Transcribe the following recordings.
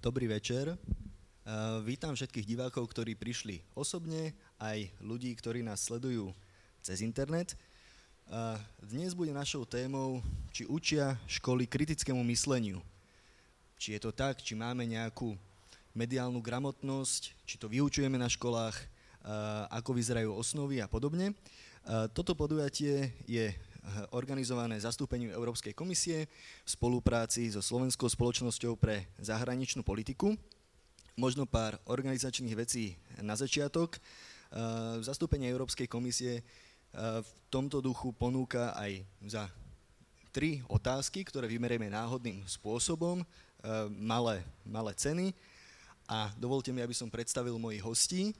Dobrý večer. Vítam všetkých divákov, ktorí prišli osobne, aj ľudí, ktorí nás sledujú cez internet. Dnes bude našou témou, či učia školy kritickému mysleniu. Či je to tak, či máme nejakú mediálnu gramotnosť, či to vyučujeme na školách, ako vyzerajú osnovy a podobne. Toto podujatie je organizované zastúpením Európskej komisie v spolupráci so Slovenskou spoločnosťou pre zahraničnú politiku. Možno pár organizačných vecí na začiatok. Zastúpenie Európskej komisie v tomto duchu ponúka aj za 3 otázky, ktoré vymerieme náhodným spôsobom, malé ceny. A dovolte mi, aby som predstavil mojich hostí.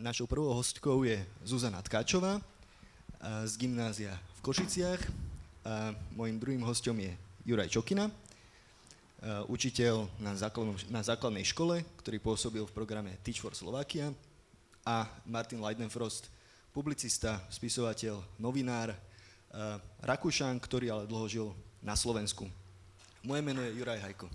Našou prvou hostkou je Zuzana Tkáčová z gymnázia v Košiciach. Mojím druhým hostom je Juraj Čokina, učiteľ na základnej škole, ktorý pôsobil v programe Teach for Slovakia, a Martin Leidenfrost, publicista, spisovateľ, novinár, Rakúšan, ktorý ale dlho žil na Slovensku. Moje meno je Juraj Hajko.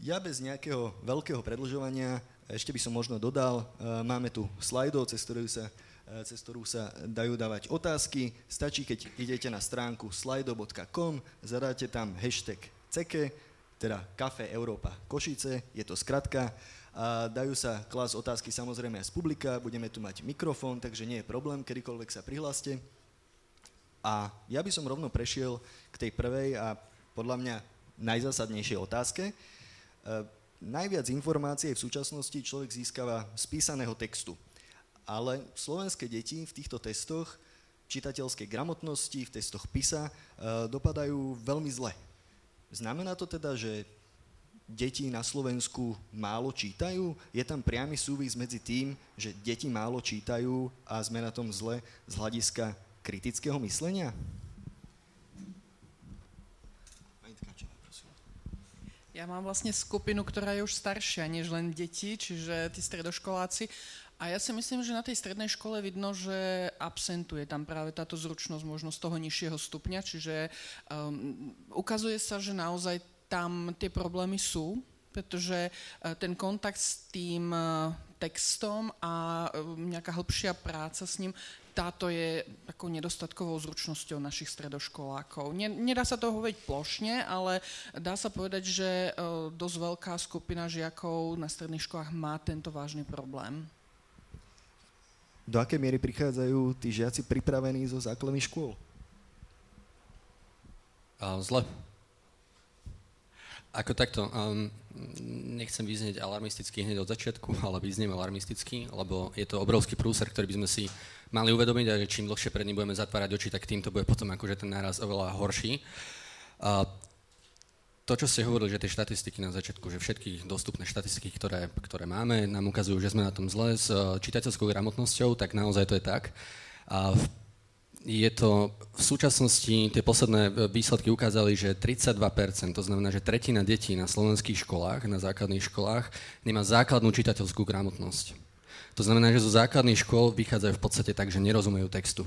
Ja bez nejakého veľkého predĺžovania, ešte by som možno dodal, máme tu Slido, cez ktorú sa dajú dávať otázky. Stačí, keď idete na stránku slido.com, zadáte tam hashtag CEKE, teda Café Európa Košice, je to skratka. A dajú sa klásť otázky samozrejme aj z publika, budeme tu mať mikrofón, takže nie je problém, kedykoľvek sa prihláste. A ja by som rovno prešiel k tej prvej a podľa mňa najzásadnejšej otázke. Najviac informácií v súčasnosti človek získava z písaného textu. Ale slovenské deti v týchto testoch čitateľskej gramotnosti, v testoch PISA, dopadajú veľmi zle. Znamená to teda, že deti na Slovensku málo čítajú? Je tam priamy súvis medzi tým, že deti málo čítajú a sme na tom zle z hľadiska kritického myslenia? Ja mám vlastne skupinu, ktorá je už staršia než len deti, čiže tí stredoškoláci. A ja si myslím, že na tej strednej škole vidno, že absentuje tam práve táto zručnosť možno z toho nižšieho stupňa, čiže ukazuje sa, že naozaj tam tie problémy sú, pretože ten kontakt s tým textom a nejaká hĺbšia práca s ním, táto je takou nedostatkovou zručnosťou našich stredoškolákov. Nedá sa to hovoriť plošne, ale dá sa povedať, že dosť veľká skupina žiakov na stredných školách má tento vážny problém. Do akej miery prichádzajú tí žiaci pripravení zo základných škôl? Zle. Ako takto, nechcem vyznieť alarmisticky hneď od začiatku, ale vyzniem alarmisticky, lebo je to obrovský prúser, ktorý by sme si mali uvedomiť, a že čím dlhšie pred ním budeme zatvárať oči, tak tým to bude potom akože ten náraz oveľa horší. To, čo ste hovorili, že tie štatistiky na začiatku, že všetky dostupné štatistiky, ktoré máme, nám ukazujú, že sme na tom zle s čitateľskou gramotnosťou, tak naozaj to je tak. A je to v súčasnosti, tie posledné výsledky ukázali, že 32%, to znamená, že tretina detí na slovenských školách, na základných školách, nemá základnú čitateľskú gramotnosť. To znamená, že zo základných škôl vychádzajú v podstate tak, že nerozumejú textu.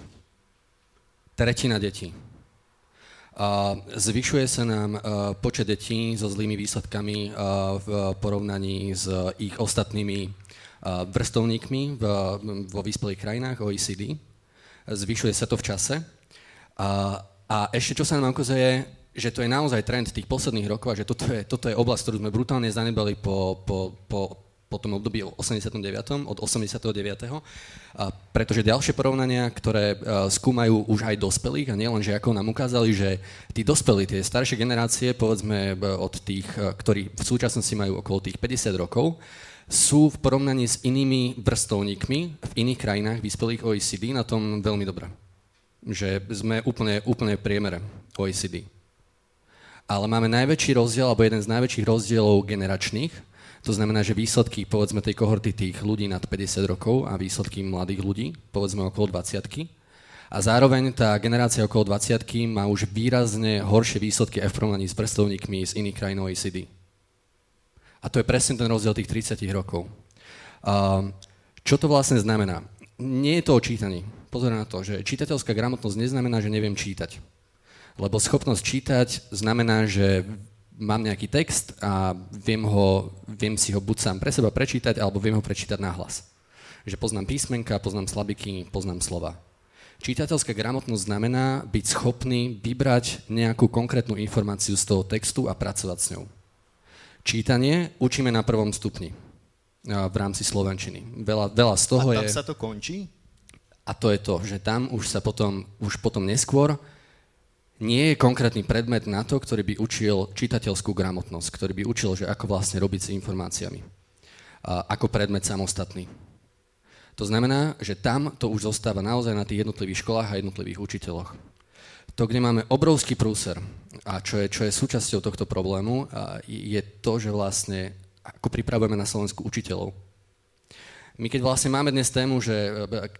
Tretina detí. Zvyšuje sa nám počet detí so zlými výsledkami v porovnaní s ich ostatnými vrstovníkmi vo vyspelých krajinách OECD. Zvyšuje sa to v čase. A ešte čo sa nám ukazuje, že to je naozaj trend tých posledných rokov a že toto je oblasť, ktorú sme brutálne zanedbali po tom období 89., od 89., pretože ďalšie porovnania, ktoré skúmajú už aj dospelých, a nielen žiakov, nám ukázali, že tí dospelí, tie staršie generácie, povedzme od tých, ktorí v súčasnosti majú okolo tých 50 rokov, sú v porovnaní s inými vrstovníkmi v iných krajinách vyspelých OECD na tom veľmi dobré. Že sme úplne v priemere OECD. Ale máme najväčší rozdiel, alebo jeden z najväčších rozdielov generačných. To znamená, že výsledky, povedzme, tej kohorty tých ľudí nad 50 rokov a výsledky mladých ľudí, povedzme, okolo 20-ky. A zároveň tá generácia okolo 20-ky má už výrazne horšie výsledky aj v porovnaní s vrstovníkmi z iných krajín OECD. A to je presne ten rozdiel tých 30 rokov. Čo to vlastne znamená? Nie je to o čítaní. Pozor na to, že čitateľská gramotnosť neznamená, že neviem čítať. Lebo schopnosť čítať znamená, že mám nejaký text a viem si ho buď sám pre seba prečítať, alebo viem ho prečítať nahlas. Že poznám písmenka, poznám slabiky, poznám slova. Čitateľská gramotnosť znamená byť schopný vybrať nejakú konkrétnu informáciu z toho textu a pracovať s ňou. Čítanie učíme na 1. stupni v rámci slovenčiny. Veľa z toho je... A tam sa to končí? A to je to, že tam už sa potom neskôr nie je konkrétny predmet na to, ktorý by učil čitateľskú gramotnosť, ktorý by učil, že ako vlastne robiť s informáciami. A ako predmet samostatný. To znamená, že tam to už zostáva naozaj na tých jednotlivých školách a jednotlivých učiteľoch. To, kde máme obrovský prúser a čo je súčasťou tohto problému, je to, že vlastne ako pripravujeme na Slovensku učiteľov. My keď vlastne máme dnes tému, že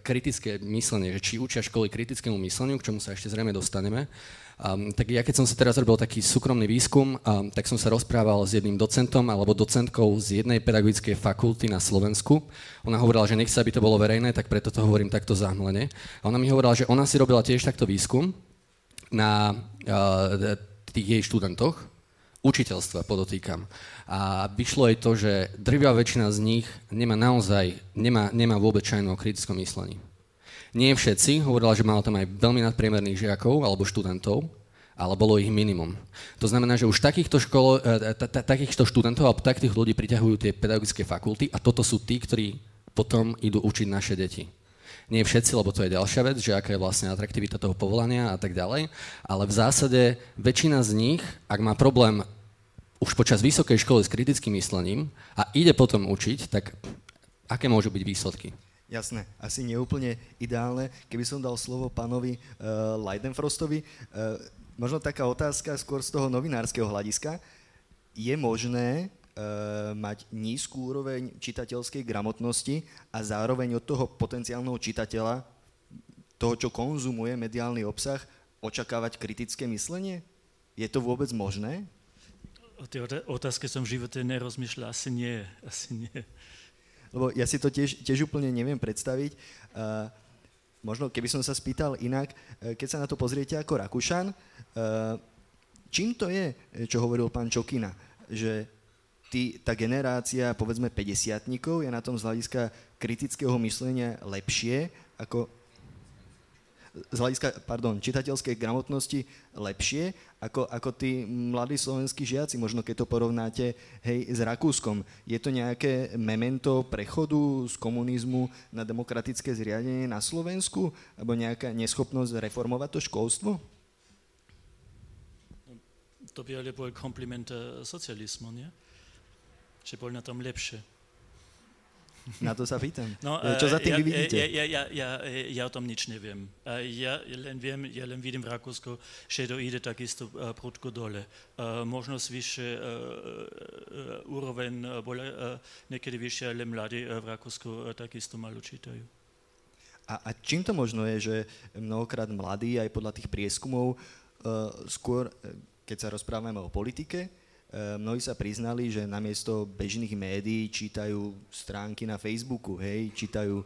kritické myslenie, že či učia školy kritickému mysleniu, k čomu sa ešte zrejme dostaneme, tak ja keď som sa teraz robil taký súkromný výskum, tak som sa rozprával s jedným docentom alebo docentkou z jednej pedagogickej fakulty na Slovensku. Ona hovorila, že nechce, aby to bolo verejné, tak preto to hovorím takto zahmlene. A ona mi hovorila, že ona si robila tiež takto výskum na tých jej študentoch, učiteľstva podotýkam. A vyšlo jej to, že drvivá väčšina z nich nemá vôbec čajnú o kritickom myslení. Nie všetci, hovorila, že malo tam aj veľmi nadpriemerných žiakov alebo študentov, ale bolo ich minimum. To znamená, že už takýchto študentov alebo takých ľudí priťahujú tie pedagogické fakulty a toto sú tí, ktorí potom idú učiť naše deti. Nie všetci, lebo to je ďalšia vec, že aká je vlastne atraktivita toho povolania a tak ďalej, ale v zásade väčšina z nich, ak má problém už počas vysokej školy s kritickým myslením a ide potom učiť, tak aké môžu byť výsledky? Jasné, asi neúplne ideálne. Keby som dal slovo pánovi Leidenfrostovi, možno taká otázka skôr z toho novinárskeho hľadiska. Je možné mať nízku úroveň čitateľskej gramotnosti a zároveň od toho potenciálneho čitateľa, toho, čo konzumuje mediálny obsah, očakávať kritické myslenie? Je to vôbec možné? O tej otázke som v živote nerozmýšľal, asi nie. Lebo ja si to tiež úplne neviem predstaviť. Možno, keby som sa spýtal inak, keď sa na to pozriete ako Rakúšan, čím to je, čo hovoril pán Čokina, že tá generácia, povedzme, 50-tníkov je na tom z hľadiska kritického myslenia lepšie ako... z hľadiska, čitateľskej gramotnosti lepšie, ako tí mladí slovenskí žiaci, možno keď to porovnáte, hej, s Rakúskom. Je to nejaké memento prechodu z komunizmu na demokratické zriadenie na Slovensku? Alebo nejaká neschopnosť reformovať to školstvo? To by ale bol kompliment socializmu, nie? Že bol na tom lepšie. Na to sa pýtam. No, čo za tým vy vidíte? Ja o tom nič neviem. Ja len vidím Rakúsko, že to ide takisto prudko dole. Možno zvyššie úroveň bola niekedy vyššia, ale mladí v Rakúsku takisto malo čítajú. A čím to možno je, že mnohokrát mladí, aj podľa tých prieskumov, skôr, keď sa rozprávame o politike, mnohí sa priznali, že namiesto bežných médií čítajú stránky na Facebooku, hej, čítajú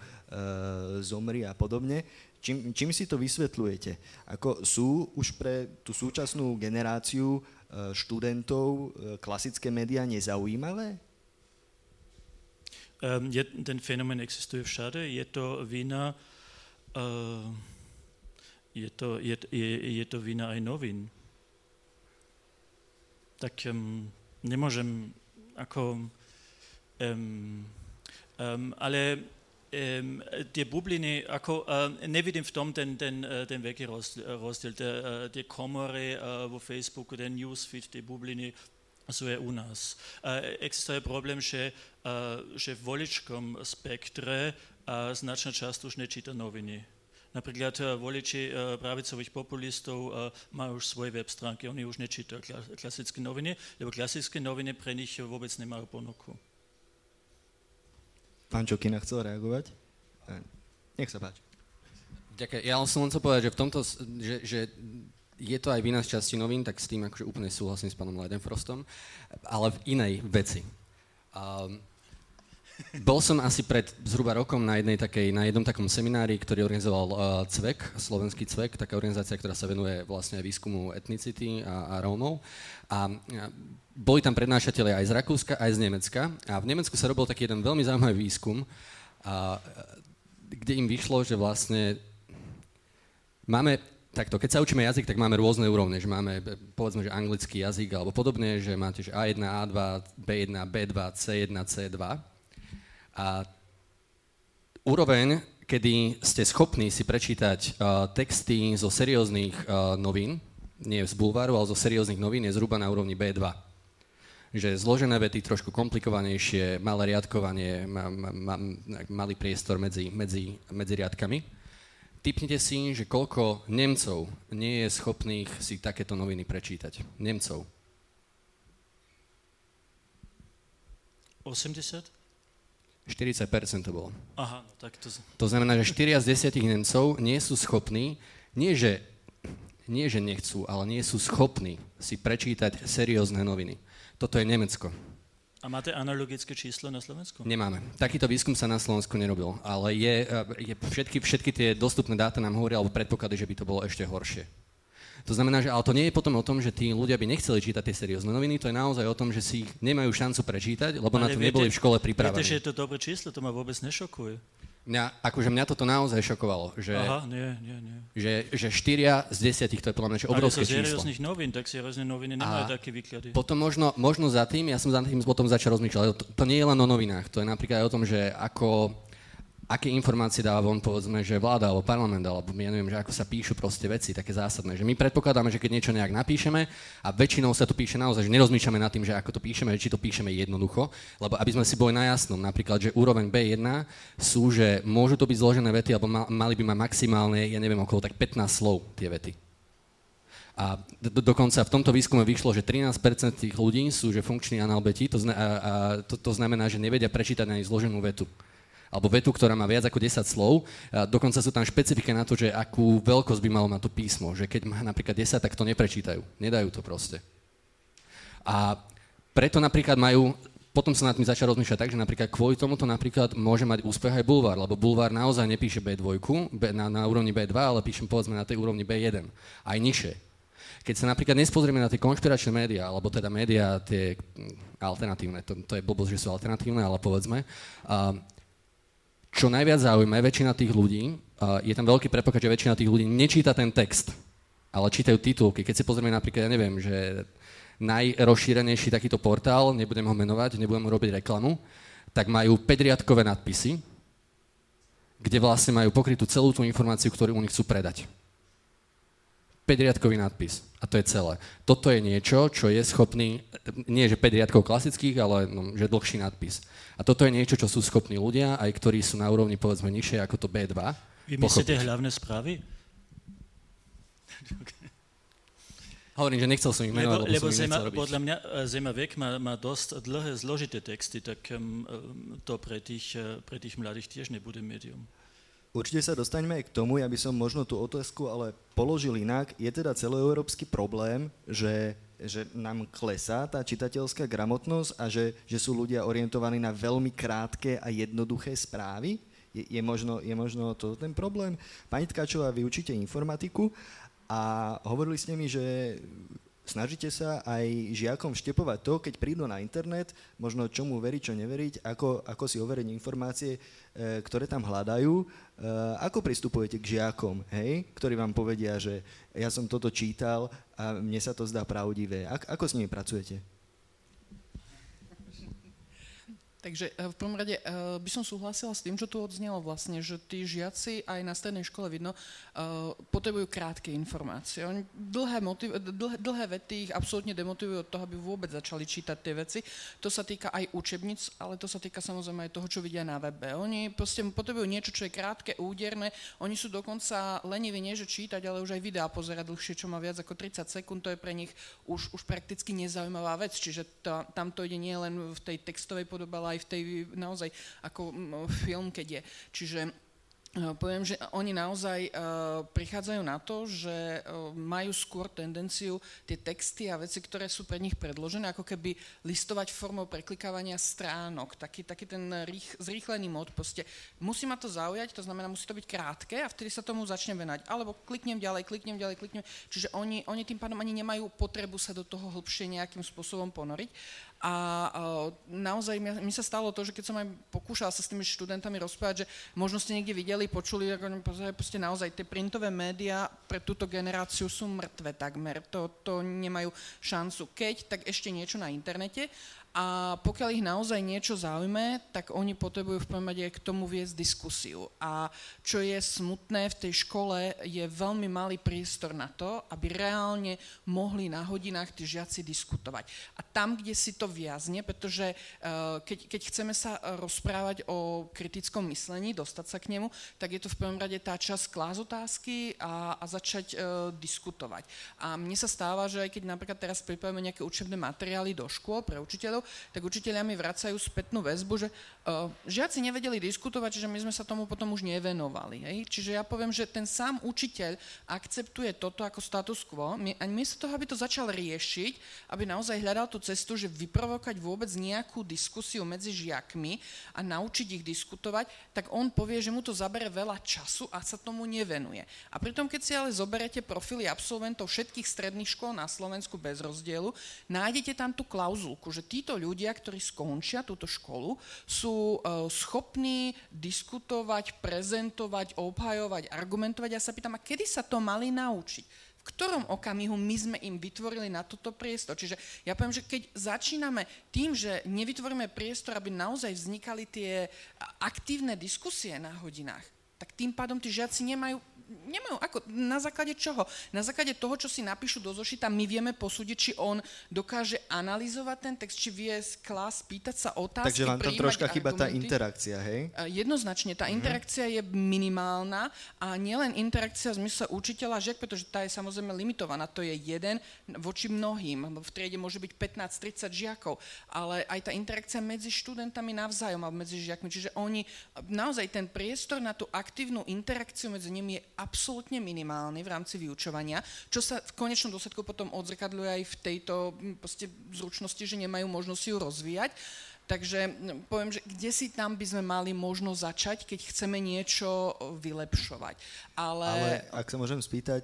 zomri a podobne. Čím si to vysvetľujete? Ako sú už pre tú súčasnú generáciu študentov klasické médiá nezaujímavé? Ten fenomén existuje všade. Je to vina, je to vina aj novín. Tak nemôžem ako... ale tie bubliny, ako nevidím v tom ten veľký rozdiel. Tie komory vo Facebooku, ten newsfeed, tie bubliny sú aj u nás. Existuje problém, že v voličkom spektre značná časť už nečíta noviny. Napríklad voliči pravicových populistov majú už svoje web stránky, oni už nečítajú klasické noviny, lebo klasické noviny pre nich vôbec nemajú ponuku. Pán Čokina chcel reagovať? Nech sa páči. Ďakujem. Ja som len chcel povedať, že v tomto, že je to aj vina z časti novín, tak s tým akože úplne súhlasím s pánom Leidenfrostom, ale v inej veci. Bol som asi pred zhruba rokom na jednom takom seminári, ktorý organizoval CVEK, slovenský CVEK, taká organizácia, ktorá sa venuje vlastne aj výskumu etnicity a Rómov. A boli tam prednášatelia aj z Rakúska, aj z Nemecka. A v Nemecku sa robil taký jeden veľmi zaujímavý výskum, kde im vyšlo, že vlastne máme takto, keď sa učíme jazyk, tak máme rôzne úrovne, že máme, povedzme, že anglický jazyk alebo podobne, že máte že A1, A2, B1, B2, C1, C2. A úroveň, kedy ste schopní si prečítať texty zo serióznych novín, nie z bulváru, ale zo serióznych novín, je zhruba na úrovni B2. Že zložené vety, trošku komplikovanejšie, malé riadkovanie, malý priestor medzi riadkami. Tipnite si, že koľko Nemcov nie je schopných si takéto noviny prečítať. Nemcov. 80? 40% to bolo. Aha, tak to... To znamená, že 4 z 10 Nemcov nie sú schopní, nie že nechcú, ale nie sú schopní si prečítať seriózne noviny. Toto je Nemecko. A máte analogické číslo na Slovensku? Nemáme. Takýto výskum sa na Slovensku nerobil, ale všetky tie dostupné dáta nám hovoria, alebo predpoklady, že by to bolo ešte horšie. To znamená, že ale to nie je potom o tom, že tí ľudia by nechceli čítať tie seriózne noviny, to je naozaj o tom, že si ich nemajú šancu prečítať, lebo ale na to neboli v škole pripravení. Viete, že je to dobré číslo, to ma vôbec nešokuje. Mňa toto naozaj šokovalo, že... Aha, nie. Že 4 z 10, to je podľa mňa obrovské číslo. Ale to serióznych novín, tak seriózne noviny nemajú také výklady. Potom možno za tým, ja som za tým potom začal rozmýšľať, to nie je len o novinách, to je napríklad aj o tom, že aké informácie dáva von, povedzme, že vláda alebo parlament, alebo ja neviem, že ako sa píšu proste veci, také zásadné, že my predpokladáme, že keď niečo nejak napíšeme a väčšinou sa to píše naozaj, že nerozmýšľame nad tým, že ako to píšeme, či to píšeme jednoducho, lebo aby sme si boli na jasnom, napríklad, že úroveň B1 sú, že môžu to byť zložené vety, alebo mali by mať maximálne, ja neviem, okolo tak 15 slov tie vety. A dokonca v tomto výskume vyšlo, že 13% tých ľudí sú, že funkční analbeti, to znamená, že nevedia prečítať ani zloženú vetu. Alebo vetu, ktorá má viac ako 10 slov. A dokonca sú tam špecifika na to, že akú veľkosť by malo mať to písmo. Že keď má napríklad 10, tak to neprečítajú. Nedajú to proste. A preto napríklad potom sa nad tým začal rozmýšľať tak, že napríklad kvôli tomuto napríklad môže mať úspech aj bulvár, lebo bulvár naozaj nepíše B2 na úrovni B2, ale píše povedzme na tej úrovni B1. Aj nižšie. Keď sa napríklad nespozrieme na tie konšpiračné médiá, alebo teda médiá tie alternatívne, to je blbosť, že sú alternatívne, ale povedzme, čo najviac zaujíma väčšina tých ľudí, je tam veľký predpoklad, že väčšina tých ľudí nečíta ten text, ale čítajú titulky. Keď si pozrieme napríklad, ja neviem, že najrozšírenejší takýto portál, nebudem ho menovať, nebudem mu robiť reklamu, tak majú 5-riadkové nadpisy, kde vlastne majú pokrytú celú tú informáciu, ktorú oni chcú predať. 5-riadkový nadpis. A to je celé. Toto je niečo, čo je schopný, nie že 5 riadkov klasických, ale že dlhší nadpis. A toto je niečo, čo sú schopní ľudia, aj ktorí sú na úrovni, povedzme, nižšie ako to B2. Vy myslíte hlavné správy? Hovorím, že nechcel som ich menovať, lebo som ich nechcel robiť. Podľa mňa Zemavek má dosť dlhé, zložité texty, tak to pre tých mladých tiež nebude médium. Určite sa dostaňme aj k tomu, ja by som možno tú otázku ale položil inak. Je teda celoeurópsky problém, že nám klesá tá čitateľská gramotnosť a že sú ľudia orientovaní na veľmi krátke a jednoduché správy? Je možno to ten problém? Pani Tkáčová, vy učíte informatiku a hovorili ste mi, že snažíte sa aj žiakom vštepovať to, keď prídu na internet, možno čomu veriť, čo neveriť, ako si overiť informácie, ktoré tam hľadajú. Ako pristupujete k žiakom, hej, ktorí vám povedia, že ja som toto čítal a mne sa to zdá pravdivé. Ako s nimi pracujete? Takže v prvom rade by som súhlasila s tým, čo tu odznelo vlastne, že tí žiaci aj na strednej škole vidno potrebujú krátke informácie. Oni dlhé vety ich absolútne demotivujú od toho, aby vôbec začali čítať tie veci. To sa týka aj učebnic, ale to sa týka samozrejme aj toho, čo vidia na webe. Oni proste potrebujú niečo, čo je krátke, úderné. Oni sú dokonca leniví nie že čítať, ale už aj videá pozerať dlhšie, čo má viac ako 30 sekúnd. To je pre nich už prakticky nezaujímavá vec. Čiže tam to ide nie len v tej textovej podobe, aj v tej naozaj ako film, keď je. Čiže Poviem, že oni naozaj prichádzajú na to, že majú skôr tendenciu tie texty a veci, ktoré sú pre nich predložené, ako keby listovať formou preklikávania stránok, taký ten zrýchlený mód, proste musí ma to zaujať, to znamená, musí to byť krátke a vtedy sa tomu začnem venovať, alebo kliknem ďalej, čiže oni tým pádom ani nemajú potrebu sa do toho hlbšie nejakým spôsobom ponoriť. A naozaj mi sa stalo to, že keď som aj pokúšala sa s tými študentami rozprávať, že možno ste niekde videli, počuli, proste naozaj tie printové médiá pre túto generáciu sú mŕtve takmer, to nemajú šancu. Keď, tak ešte niečo na internete a pokiaľ ich naozaj niečo zaujme, tak oni potrebujú v prvom rade k tomu viesť diskusiu. A čo je smutné, v tej škole je veľmi malý priestor na to, aby reálne mohli na hodinách tí žiaci diskutovať. A tam, kde si to viazne, pretože keď chceme sa rozprávať o kritickom myslení, dostať sa k nemu, tak je to v prvom rade tá časť klásť otázky a začať diskutovať. A mne sa stáva, že aj keď napríklad teraz pripravíme nejaké učebné materiály do škôl pre učiteľov, tak učiteľia mi vracajú spätnú väzbu, že žiaci nevedeli diskutovať, že my sme sa tomu potom už nevenovali. Hej? Čiže ja poviem, že ten sám učiteľ akceptuje toto ako status quo, miesto toho, aby to začal riešiť, aby naozaj hľadal tú cestu, že vyprovokať vôbec nejakú diskusiu medzi žiakmi a naučiť ich diskutovať, tak on povie, že mu to zabere veľa času a sa tomu nevenuje. A pritom, keď si ale zoberete profily absolventov všetkých stredných škôl na Slovensku bez rozdielu, nájdete tam tú klauzulku, že títo ľudia, ktorí skončia túto školu, sú schopní diskutovať, prezentovať, obhajovať, argumentovať. Ja sa pýtam, a kedy sa to mali naučiť? V ktorom okamihu my sme im vytvorili na toto priestor. Čiže ja poviem, že keď začíname tým, že nevytvoríme priestor, aby naozaj vznikali tie aktívne diskusie na hodinách, tak tým pádom tí žiaci nemajú ako, na základe čoho? Na základe toho, čo si napíšu do zošita, my vieme posúdiť, či on dokáže analyzovať ten text, či vie klas, pýtať sa otázky, takže vám tam troška chýba tá interakcia, hej? Jednoznačne, tá interakcia je minimálna a nielen interakcia v zmysle učiteľa, žiak, pretože tá je samozrejme limitovaná, to je jeden voči mnohým, v triede môže byť 15-30 žiakov, ale aj tá interakcia medzi študentami navzájom alebo medzi žiakmi, čiže oni naozaj ten priestor na tú aktívnu interakciu medzi nimi je absolútne minimálny v rámci vyučovania, čo sa v konečnom dôsledku potom odzrkadľuje aj v tejto zručnosti, že nemajú možnosť ju rozvíjať. Takže poviem, že kde si tam by sme mali možno začať, keď chceme niečo vylepšovať. Ale ak sa môžem spýtať,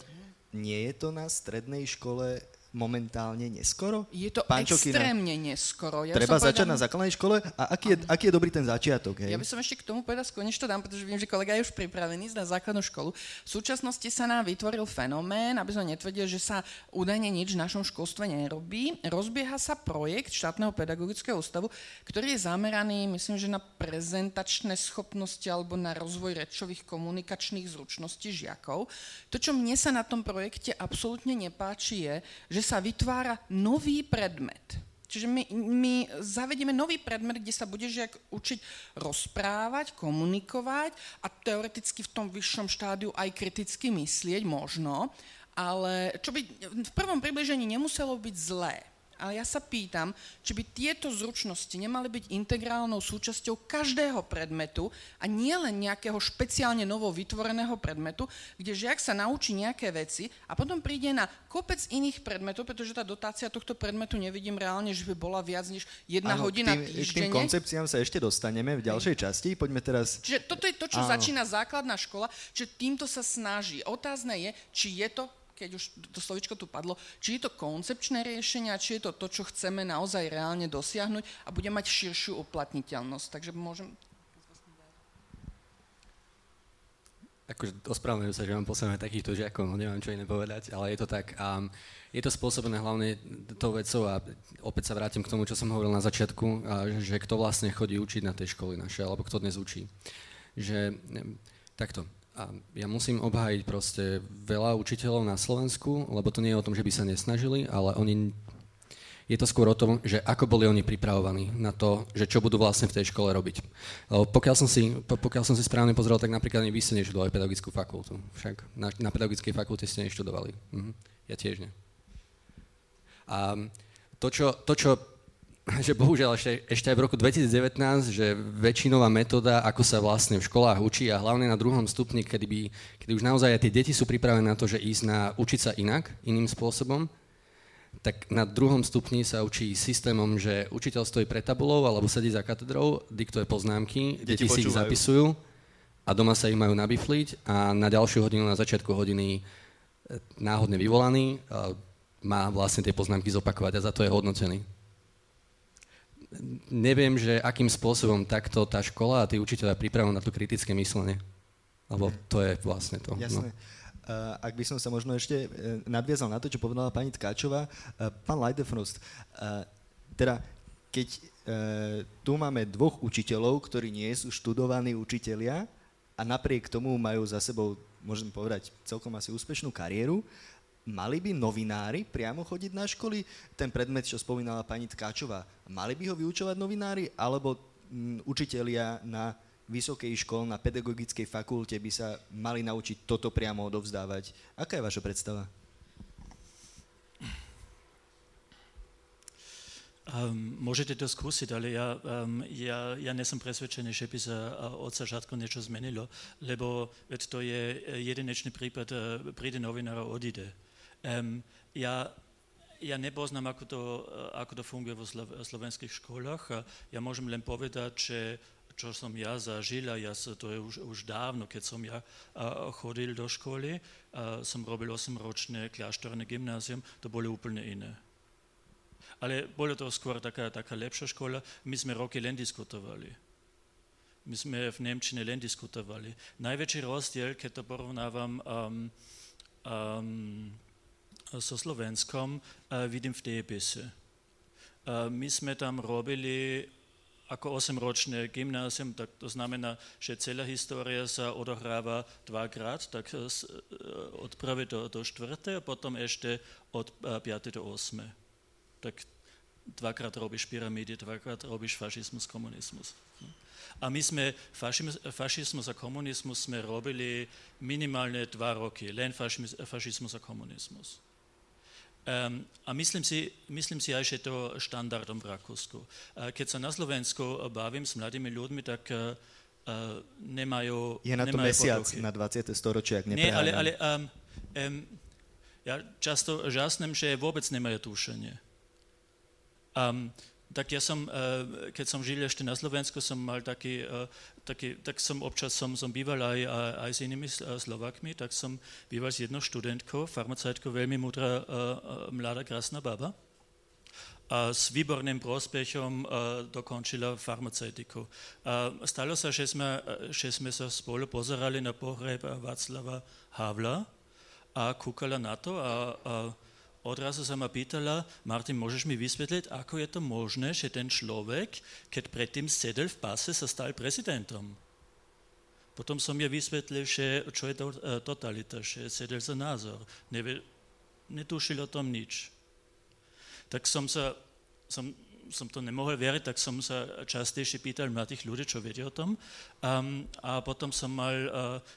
nie je to na strednej škole momentálne neskoro? Je to Pán extrémne Čokina, neskoro. Ja treba začať na základnej škole a aký je dobrý ten začiatok? Hej? Ja by som ešte k tomu povedal, to dám, pretože viem, že kolega je už pripravený na základnú školu. V súčasnosti sa nám vytvoril fenomén, aby sme netvrdili, že sa údajne nič v našom školstve nerobí. Rozbieha sa projekt štátneho pedagogického ústavu, ktorý je zameraný, myslím, že na prezentačné schopnosti alebo na rozvoj rečových komunikačných zručností žiakov. To, čo mne sa na tom projekte absolútne nepáči, je, že sa vytvára nový predmet. Čiže my zavedieme nový predmet, kde sa bude žiak učiť rozprávať, komunikovať a teoreticky v tom vyššom štádiu aj kriticky myslieť možno, ale čo by v prvom približení nemuselo byť zlé. Ale ja sa pýtam, či by tieto zručnosti nemali byť integrálnou súčasťou každého predmetu a nie len nejakého špeciálne novo vytvoreného predmetu, kde žiak sa naučí nejaké veci a potom príde na kopec iných predmetov, pretože tá dotácia tohto predmetu nevidím reálne, že by bola viac než jedna hodina týždenne. K tým koncepciám sa ešte dostaneme v ďalšej časti. Poďme teraz... Čiže toto je to, čo začína základná škola, čiže týmto sa snaží. Otázne je, či je to, keď už to slovičko tu padlo, či je to koncepčné riešenie, či je to to, čo chceme naozaj reálne dosiahnuť a bude mať širšiu uplatniteľnosť. Takže môžem... Akože ospravedlňujem sa, že mám posledné takýchto žiakov, nemám čo iné povedať, ale je to tak. Je to spôsobené hlavne tou vecou a opäť sa vrátim k tomu, čo som hovoril na začiatku, že kto vlastne chodí učiť na tej škole našej, alebo kto dnes učí. Že takto. A ja musím obhájiť proste veľa učiteľov na Slovensku, lebo to nie je o tom, že by sa nesnažili, ale oni, je to skôr o tom, že ako boli oni pripravovaní na to, že čo budú vlastne v tej škole robiť. Pokiaľ som si správne pozrel, tak napríklad ani vy ste neštudovali pedagogickú fakultu. Však na pedagogickej fakulte ste neštudovali. Ja tiež nie. A to, čo že bohužiaľ ešte aj v roku 2019, že väčšinová metóda, ako sa vlastne v školách učí a hlavne na druhom stupni, kedy už naozaj tie deti sú pripravené na to, že ísť učiť sa inak, iným spôsobom, tak na druhom stupni sa učí systémom, že učiteľ stojí pred tabulou alebo sedí za katedrou, diktuje poznámky, deti si ich zapisujú a doma sa ich majú nabifliť a na ďalšiu hodinu, na začiatku hodiny náhodne vyvolaný má vlastne tie poznámky zopakovať a za to je hodnotený. Neviem, že akým spôsobom takto tá škola a tí učiteľia pripravujú na to kritické myslenie. Lebo to je vlastne to. Jasné. No. Ak by som sa možno ešte nadviazal na to, čo povedala pani Tkáčová, pán Leidenfrost, teda keď tu máme dvoch učiteľov, ktorí nie sú študovaní učitelia a napriek tomu majú za sebou, môžem povedať, celkom asi úspešnú kariéru, mali by novinári priamo chodiť na školy? Ten predmet, čo spomínala pani Tkáčová, mali by ho vyučovať novinári, alebo učitelia na vysokej škole, na pedagogickej fakulte by sa mali naučiť toto priamo odovzdávať? Aká je vaša predstava? Môžete to skúsiť, ale ja nie som presvedčený, že by sa od začiatku niečo zmenilo, lebo to je jedinečný prípad, príde novinár a odíde. Ja nepoznám, ako to funguje vo slovenských školách. Ja môžem len povedať, že čo som ja zažil, to je už dávno, keď som ja chodil do školy, som robil 8-ročné kláštorné gymnázium, to bolo úplne iné. Ale bolo to skôr taká lepšia škola. My sme roky len diskutovali. My sme v Nemčine len diskutovali. Najväčší rozdiel, keď to porovnávam so Slovenskom, vidím v dejepise. My sme tam robili ako 8-ročné gymnázium, tak to znamená, že celá história sa odohráva dvakrát, tak od 1. do 4. a potom ešte od 5. do 8. Tak dvakrát robíš pyramídy, dvakrát robíš fašizmus, komunizmus. A my sme fašizmus a komunizmus sme robili minimálne 2 roky, len fašizmus a komunizmus. A myslím si aj, že je to štandardom v Rakúsku. Keď sa na Slovensku bavím s mladými ľuďmi, tak nemajú... Je na to mesiac, na 20. storočie, ak nepreháňam. Nie, ale ja často žasnem, že vôbec nemajú tušenie. Tak ja som, keď som žil ešte na Slovensku, som mal tak som občas som býval aj s inými Slovakmi, tak som býval s jednou študentkou, farmaceutkou, veľmi múdra, mladá, krásna baba. A s výborným prospechom dokončila farmaceutiku. Stalo sa, že sme sa spolu pozerali na pohreb Václava Havla a kúkala na to a odrazu sa ma pýtala: Martin, môžeš mi vysvetliť, ako je to možné, že ten človek, keď predtým sedel v pase, sa stal prezidentom? Potom som jej vysvetlil, že čo je totalita, že sedel za názor. Netušil o tom nič. Tak som to nemohol veriť, tak som sa častejšie pýtal mladých ľudí, čo vedia o tom. A potom som mal,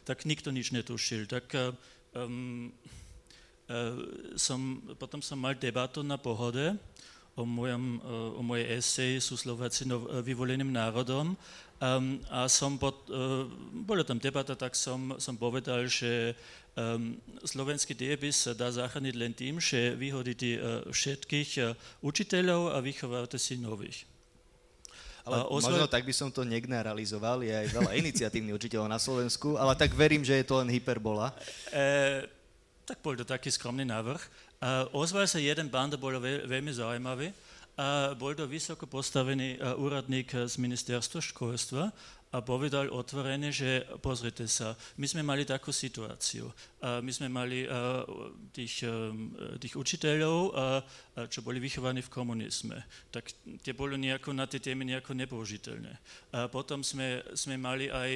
tak nikto nič netušil. Potom som mal debatu na Pohode o mojej eseji Sú Slováci vyvoleným národom a bola tam debata, tak som povedal, že slovenský dejepis dá zachrániť len tým, že vyhodíte všetkých učiteľov a vychováte si nových. Ale možno tak by som to negneralizoval, je aj veľa iniciatívnych učiteľov na Slovensku, ale tak verím, že je to len hyperbola. Tak bol to taký skromný návrh. Ozval sa jeden pán, to bolo veľmi zaujímavé. Bol to vysoko postavený úradník z ministerstva školstva a povedal otvorene, že pozrite sa, my sme mali takú situáciu. My sme mali tých učiteľov, čo boli vychovaní v komunizme. Tak tie boli nejako na tie témy nejako nepoužiteľné. Potom sme mali aj...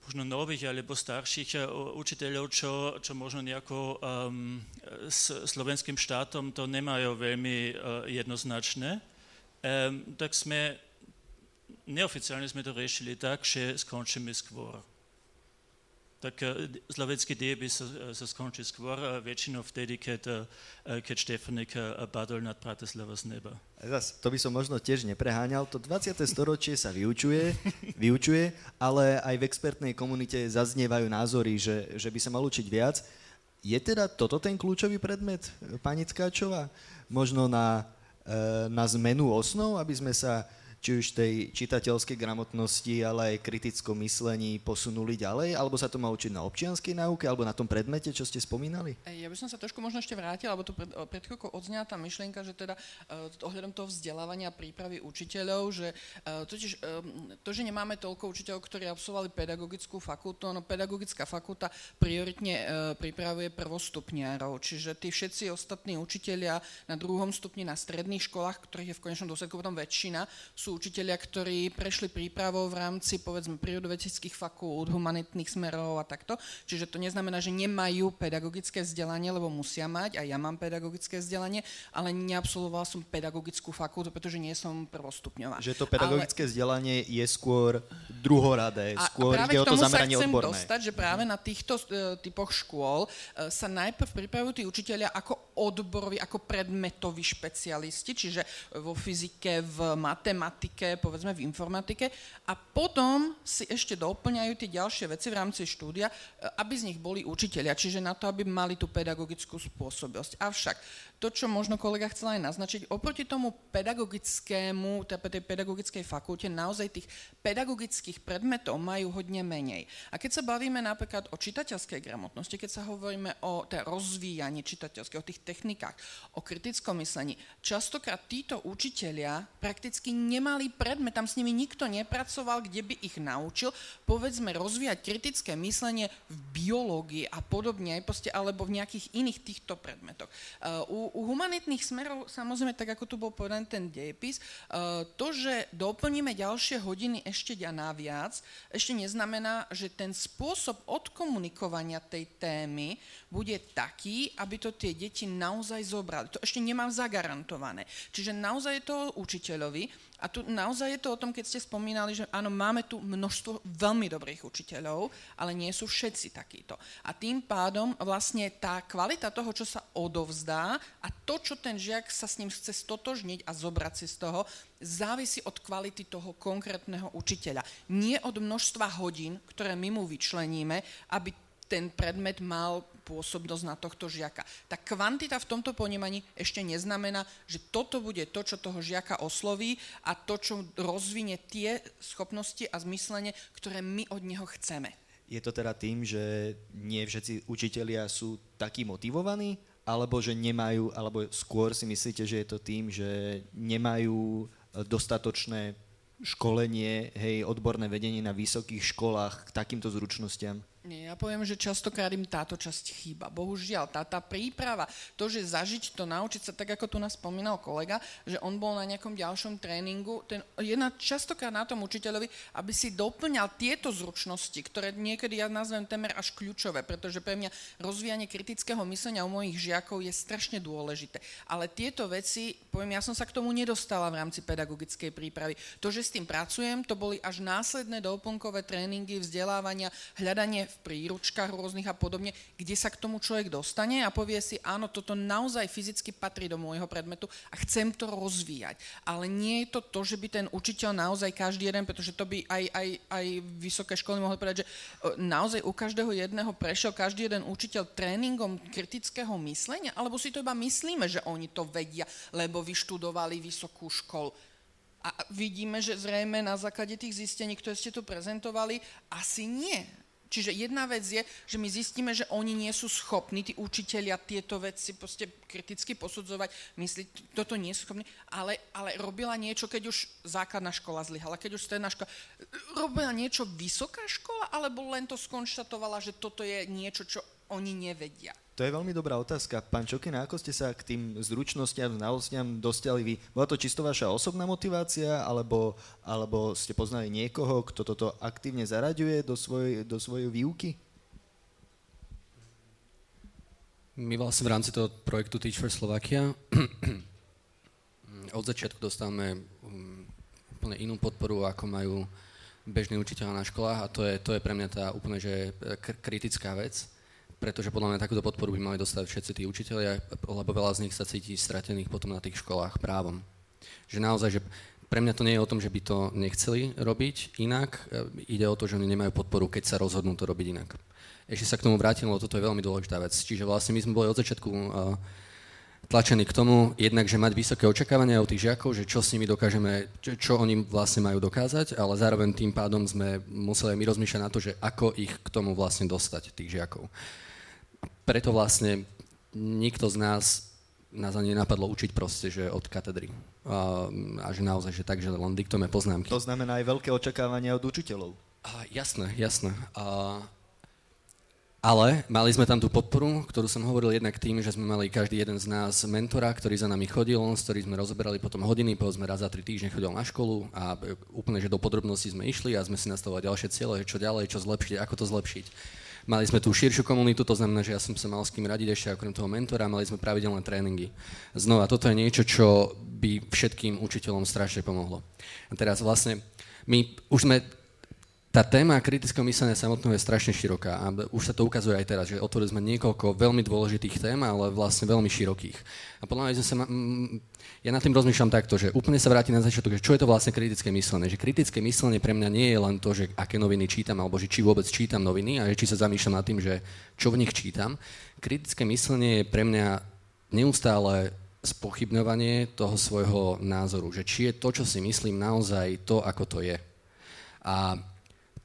možno nových alebo starších učiteľov, čo možno nejako s slovenským štátom to nemajú veľmi jednoznačné. Tak sme, neoficiálne sme to riešili tak, že skončíme skôr. tak slovenský dieby sa skončí skôr, väčšinou vtedy, keď Štefanik padol nad Bratislava z neba. To by som možno tiež nepreháňal, to 20. storočie sa vyučuje, ale aj v expertnej komunite zaznievajú názory, že by sa mal učiť viac. Je teda toto ten kľúčový predmet, pani Tkáčová? Možno na zmenu osnov, aby sme sa či už tej čitateľskej gramotnosti, ale aj kritickom myslení posunuli ďalej, alebo sa to má učiť na občianskej náuke, alebo na tom predmete, čo ste spomínali? Ja by som sa trošku možno ešte vrátila, lebo tu pred chvíľkou odznela tá myšlienka, že teda ohľadom toho vzdelávania a prípravy učiteľov, že totiž to, že nemáme toľko učiteľov, ktorí absolvovali pedagogickú fakultu, no pedagogická fakulta prioritne pripravuje prvostupňárov, čiže tí všetci ostatní učitelia na druhom stupni na stredných školách, ktorých je v konečnom dôsledku potom väčšina, sú učitelia, ktorí prešli prípravou v rámci, povedzme, prírodovedeckých fakult, humanitných smerov a takto. Čiže to neznamená, že nemajú pedagogické vzdelanie, lebo musia mať, a ja mám pedagogické vzdelanie, ale neabsolvoval som pedagogickú fakultu, pretože nie som prvostupňová. Že to pedagogické vzdelanie je skôr druhoradé, skôr ide o to zameranie odborné. A práve k tomu sa chcem dostať, že práve na týchto typoch škôl sa najprv pripravujú tí učitelia ako odboroví, ako predmetoví špecialisti, čiže vo fyzike, v matematike, povedzme v informatike, a potom si ešte doplňajú tie ďalšie veci v rámci štúdia, aby z nich boli učitelia, čiže na to, aby mali tú pedagogickú spôsobilosť. Avšak to, čo možno kolega chcela aj naznačiť, oproti tomu pedagogickému, tej pedagogickej fakulte, naozaj tých pedagogických predmetov majú hodne menej. A keď sa bavíme napríklad o čitateľskej gramotnosti, keď sa hovoríme o rozvíjaní čitateľského, o tých technikách, o kritickom myslení, častokrát títo učitelia prakticky nemali predmet, tam s nimi nikto nepracoval, kde by ich naučil, povedzme, rozvíjať kritické myslenie v biológii a podobne, alebo v nejakých iných týchto predmetoch. U humanitných smerov, samozrejme, tak ako tu bol povedaný ten dejepis, to, že doplníme ďalšie hodiny ešte naviac, ešte neznamená, že ten spôsob odkomunikovania tej témy bude taký, aby to tie deti naozaj zobrali. To ešte nemám zagarantované. Čiže naozaj je to učiteľovi. A tu naozaj je to o tom, keď ste spomínali, že áno, máme tu množstvo veľmi dobrých učiteľov, ale nie sú všetci takíto. A tým pádom vlastne tá kvalita toho, čo sa odovzdá, a to, čo ten žiak sa s ním chce stotožniť a zobrať si z toho, závisí od kvality toho konkrétneho učiteľa. Nie od množstva hodín, ktoré my mu vyčleníme, aby ten predmet mal pôsobnosť na tohto žiaka. Tá kvantita v tomto ponímaní ešte neznamená, že toto bude to, čo toho žiaka osloví a to, čo rozvinie tie schopnosti a zmyslenie, ktoré my od neho chceme. Je to teda tým, že nie všetci učitelia sú takí motivovaní, alebo že nemajú, alebo skôr si myslíte, že je to tým, že nemajú dostatočné školenie, hej, odborné vedenie na vysokých školách k takýmto zručnostiam? Nie, ja poviem, že častokrát im táto časť chýba. Bohužiaľ, tá príprava, to, že zažiť to, naučiť sa, tak ako tu nás spomínal kolega, že on bol na nejakom ďalšom tréningu, častokrát na tom učiteľovi, aby si doplňal tieto zručnosti, ktoré niekedy ja nazvem témer až kľúčové, pretože pre mňa rozvíjanie kritického myslenia u mojich žiakov je strašne dôležité. Ale tieto veci, poviem, ja som sa k tomu nedostala v rámci pedagogickej prípravy. To, že s tým pracujem, to boli až následné doplnkové tréningy, vzdelávania, hľadanie v príručkách rôznych a podobne, kde sa k tomu človek dostane a povie si, áno, toto naozaj fyzicky patrí do môjho predmetu a chcem to rozvíjať. Ale nie je to to, že by ten učiteľ naozaj každý jeden, pretože to by aj vysoké školy mohli povedať, že naozaj u každého jedného prešiel každý jeden učiteľ tréningom kritického myslenia, alebo si to iba myslíme, že oni to vedia, lebo vyštudovali vysokú školu. A vidíme, že zrejme na základe tých zistení, ktoré ste tu prezentovali, asi nie. Čiže jedna vec je, že my zistíme, že oni nie sú schopní, tí učitelia, tieto veci kriticky posudzovať, mysliť, toto nie sú schopní, ale robila niečo, keď už základná škola zlyhala, keď už stredná škola, robila niečo vysoká škola, alebo len to skonštatovala, že toto je niečo, čo oni nevedia? To je veľmi dobrá otázka. Pán Čokina, ako ste sa k tým zručnostiam, znalostiam dostali vy? Bola to čisto vaša osobná motivácia, alebo ste poznali niekoho, kto toto aktívne zaraďuje do svojej výuky? My vlastne v rámci toho projektu Teach for Slovakia od začiatku dostávame úplne inú podporu, ako majú bežní učiteľa na školách, a to je pre mňa tá úplne že kritická vec, pretože podľa mňa takúto podporu by mali dostať všetci tí učitelia, lebo veľa z nich sa cíti stratených potom na tých školách právom. Že naozaj, že pre mňa to nie je o tom, že by to nechceli robiť inak, ide o to, že oni nemajú podporu, keď sa rozhodnú to robiť inak. Ešte sa k tomu vrátim, lebo toto je veľmi dôležitá vec. Čiže vlastne my sme boli od začiatku tlačení k tomu, jednak, že mať vysoké očakávania od tých žiakov, že čo s nimi dokážeme, čo oni vlastne majú dokázať, ale zároveň tým pádom sme museli my rozmýšľať na to, že ako ich k tomu vlastne dostať, tých žiakov. Preto vlastne nikto z nás ani nenapadlo učiť proste, že od katedry. A že naozaj, že tak, že len diktujeme poznámky. To znamená aj veľké očakávania od učiteľov. Jasné. Ale mali sme tam tú podporu, ktorú som hovoril jednak tým, že sme mali každý jeden z nás mentora, ktorý za nami chodil, s ktorým sme rozoberali potom hodiny, povedzme raz za 3 týždne chodil na školu a úplne, že do podrobností sme išli a sme si nastavovali ďalšie ciele, čo ďalej, čo zlepšiť, ako to zlepšiť. Mali sme tú širšiu komunitu, to znamená, že ja som sa mal s kým radiť ešte okrem toho mentora, mali sme pravidelné tréningy. Znova, toto je niečo, čo by všetkým učiteľom strašne pomohlo. A teraz vlastne tá téma kritického myslenia samotného je strašne široká a už sa to ukazuje aj teraz, že otvorili sme niekoľko veľmi dôležitých tém, ale vlastne veľmi širokých. A podľa mňa ja nad tým rozmýšľam takto, že úplne sa vrátim na začiatok, že čo je to vlastne kritické myslenie. Že kritické myslenie pre mňa nie je len to, že aké noviny čítam, alebo že či vôbec čítam noviny a že či sa zamýšľam nad tým, že čo v nich čítam. Kritické myslenie je pre mňa neustále spochybňovanie toho svojho názoru, že či je to, čo si myslím, naozaj to, ako to je.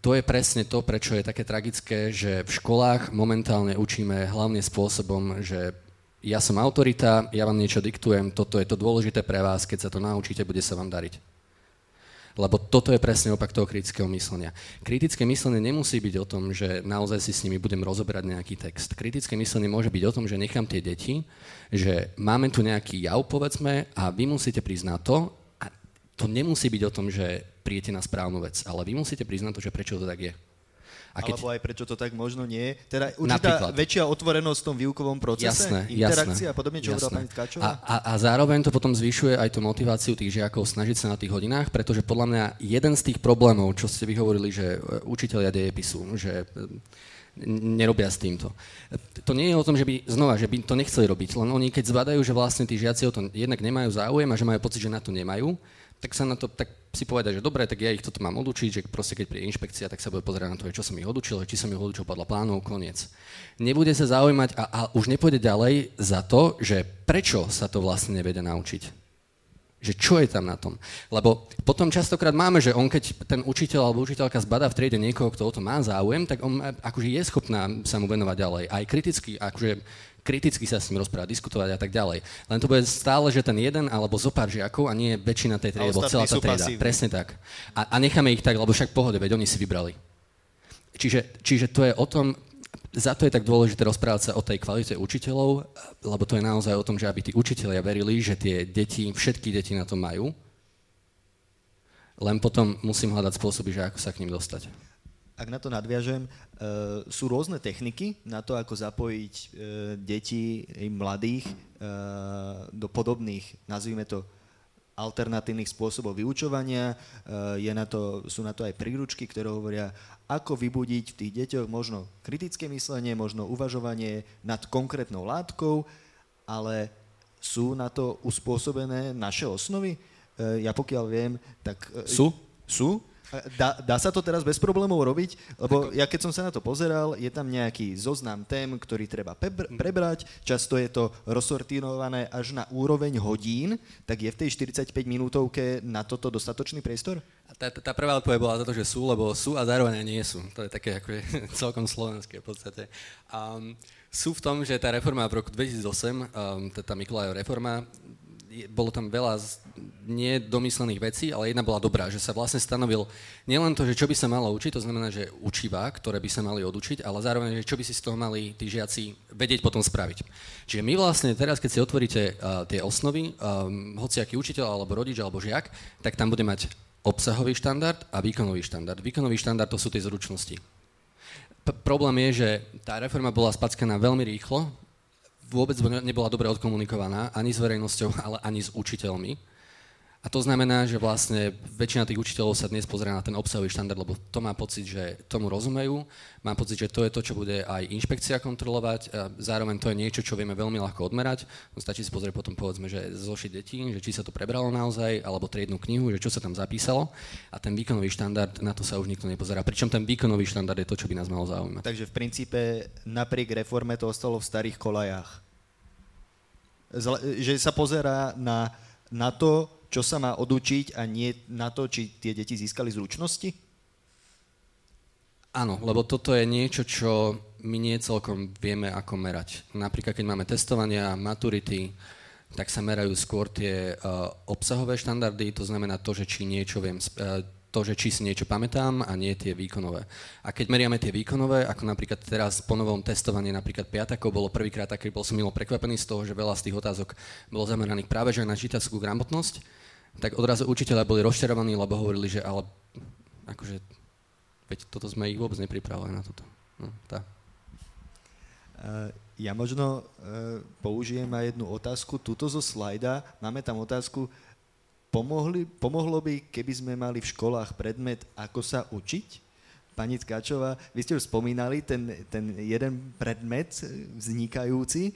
To je presne to, prečo je také tragické, že v školách momentálne učíme hlavne spôsobom, že ja som autorita, ja vám niečo diktujem, toto je to dôležité pre vás, keď sa to naučíte, bude sa vám dariť. Lebo toto je presne opak toho kritického myslenia. Kritické myslenie nemusí byť o tom, že naozaj si s nimi budem rozoberať nejaký text. Kritické myslenie môže byť o tom, že nechám tie deti, že máme tu nejaký jav, povedzme, a vy musíte prísť na to, a to nemusí byť o tom, že príjete na správnu vec, ale vy musíte priznať to, že prečo to tak je. Alebo aj prečo to tak možno nie je. Teda určitá väčšia otvorenosť v tom výukovom procese, interakcia a podobne, čo hovorila pani Tkáčová. A zároveň to potom zvyšuje aj tú motiváciu tých žiakov snažiť sa na tých hodinách, pretože podľa mňa jeden z tých problémov, čo ste vyhovorili, že učitelia dejepisu, že nerobia s týmto. To nie je o tom, že by to nechceli robiť, len oni keď zbadajú, že vlastne tí žiaci o to jednak nemajú záujem a že majú pocit, že na to nemajú, tak sa na to tak si povedať, že dobre, tak ja ich toto mám odučiť, že proste keď príde inšpekcia, tak sa bude pozerať na to, čo som ich odučil, či som ich odučil podľa plánov, koniec. Nebude sa zaujímať a už nepôjde ďalej za to, že prečo sa to vlastne nevedia naučiť. Že čo je tam na tom. Lebo potom častokrát máme, že on keď ten učiteľ alebo učiteľka zbadá v triede niekoho, kto o to má záujem, tak on akože je schopná sa mu venovať ďalej. Aj kriticky, kriticky sa s ním rozprávať, diskutovať a tak ďalej. Len to bude stále, že ten jeden alebo zopár žiakov a nie väčšina tej triedy, alebo celá tá trieda. Presne tak. A necháme ich tak, lebo však pohode, veď oni si vybrali. Čiže to je o tom, za to je tak dôležité rozprávať sa o tej kvalite učiteľov, lebo to je naozaj o tom, že aby tí učitelia verili, že tie deti, všetky deti na to majú, len potom musím hľadať spôsoby, že ako sa k ním dostať. Ak na to nadviažem, sú rôzne techniky na to, ako zapojiť deti i mladých do podobných, nazvime to, alternatívnych spôsobov vyučovania. Sú na to aj príručky, ktoré hovoria, ako vybudiť v tých deťoch možno kritické myslenie, možno uvažovanie nad konkrétnou látkou, ale sú na to uspôsobené naše osnovy? Ja pokiaľ viem, tak... Sú? Dá sa to teraz bez problémov robiť? Lebo ja keď som sa na to pozeral, je tam nejaký zoznam tém, ktorý treba prebrať, často je to rozsortírované až na úroveň hodín, tak je v tej 45 minútovke na toto dostatočný priestor? Tá prvá odpoveď bola za to, že sú, lebo sú a zároveň nie sú. To je také ako je celkom slovenské v podstate. Sú v tom, že tá reforma v roku 2008, tá Mikulajová reforma, bolo tam veľa nedomyslených vecí, ale jedna bola dobrá, že sa vlastne stanovil nielen to, že čo by sa malo učiť, to znamená, že učivá, ktoré by sa mali odučiť, ale zároveň, že čo by si z toho mali tí žiaci vedieť potom spraviť. Čiže my vlastne teraz, keď si otvoríte tie osnovy, hociaký učiteľ, alebo rodič, alebo žiak, tak tam bude mať obsahový štandard a výkonový štandard. Výkonový štandard to sú tie zručnosti. Problém je, že tá reforma bola spackaná veľmi rýchlo, vôbec nebola dobre odkomunikovaná ani s verejnosťou, ale ani s učiteľmi. A A to znamená, že vlastne väčšina tých učiteľov sa dnes pozerá na ten obsahový štandard, lebo to má pocit, že tomu rozumejú, má pocit, že to je to, čo bude aj inšpekcia kontrolovať, a zároveň to je niečo, čo vieme veľmi ľahko odmerať. Stačí si pozrieť potom, povedzme, že zošit detí, že či sa to prebralo naozaj, alebo triednu knihu, že čo sa tam zapísalo. A ten výkonový štandard, na to sa už nikto nepozerá. Pričom ten výkonový štandard je to, čo by nás malo zaujímať. Takže v princípe napriek reforme to ostalo v starých kolajách. Že sa pozerá na to, čo sa má odučiť a nie na to, či tie deti získali zručnosti? Áno, lebo toto je niečo, čo my nie celkom vieme, ako merať. Napríklad, keď máme testovania, maturity, tak sa merajú skôr tie obsahové štandardy, to znamená to, že či niečo viem, či si niečo pamätám a nie tie výkonové. A keď meriame tie výkonové, ako napríklad teraz po novom testovaní napríklad piatakov bolo prvýkrát, tak bol som milo prekvapený z toho, že veľa z tých otázok bolo zameraných práve že na čítackú gramotnosť, tak odrazu učitelia boli rozčarovaní, lebo hovorili, že ale akože veď toto sme ich vôbec nepripravovali na toto. No, tá. Ja možno použijem aj jednu otázku. Tuto zo slajda máme tam otázku, pomohlo by, keby sme mali v školách predmet, ako sa učiť? Pani Tkáčová, vy ste už spomínali ten jeden predmet vznikajúci.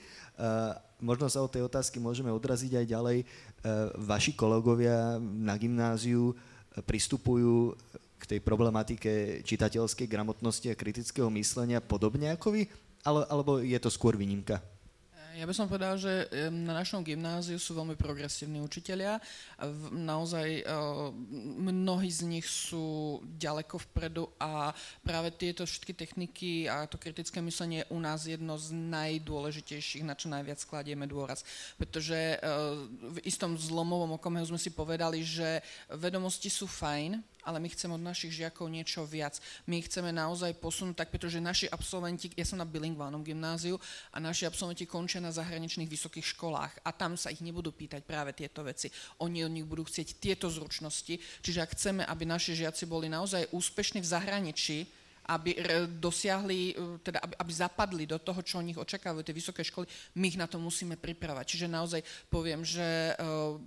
Možno sa od tej otázky môžeme odraziť aj ďalej. Vaši kolegovia na gymnáziu pristupujú k tej problematike čitateľskej gramotnosti a kritického myslenia podobne ako vy? Alebo je to skôr výnimka? Ja by som povedal, že na našom gymnáziu sú veľmi progresívni učitelia. Naozaj mnohí z nich sú ďaleko vpredu a práve tieto všetky techniky a to kritické myslenie je u nás jedno z najdôležitejších, na čo najviac kladieme dôraz. Pretože v istom zlomovom okamihu sme si povedali, že vedomosti sú fajn, ale my chceme od našich žiakov niečo viac. My chceme naozaj posunúť tak, pretože naši absolventi, ja som na bilingválnom gymnáziu a naši absolventi končia na zahraničných vysokých školách a tam sa ich nebudú pýtať práve tieto veci. Oni od nich budú chcieť tieto zručnosti, čiže ak chceme, aby naši žiaci boli naozaj úspešní v zahraničí, aby dosiahli, teda aby zapadli do toho, čo od nich očakávajú tie vysoké školy, my ich na to musíme pripravať. Čiže naozaj poviem, že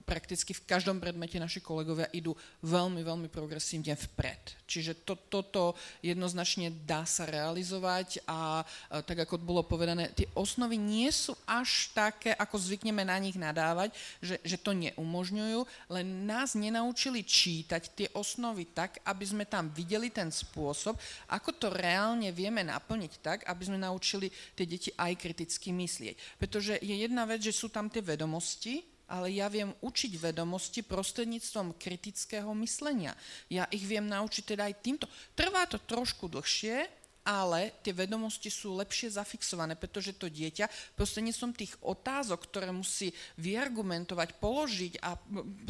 prakticky v každom predmete naši kolegovia idú veľmi, veľmi progresívne vpred. Čiže toto jednoznačne dá sa realizovať a tak, ako bolo povedané, tie osnovy nie sú až také, ako zvykneme na nich nadávať, že to neumožňujú, len nás nenaučili čítať tie osnovy tak, aby sme tam videli ten spôsob, ako to reálne vieme naplniť tak, aby sme naučili tie deti aj kriticky myslieť. Pretože je jedna vec, že sú tam tie vedomosti, ale ja viem učiť vedomosti prostredníctvom kritického myslenia. Ja ich viem naučiť teda aj týmto. Trvá to trošku dlhšie, ale tie vedomosti sú lepšie zafiksované, pretože to dieťa prostredníctvom tých otázok, ktoré musí vyargumentovať, položiť a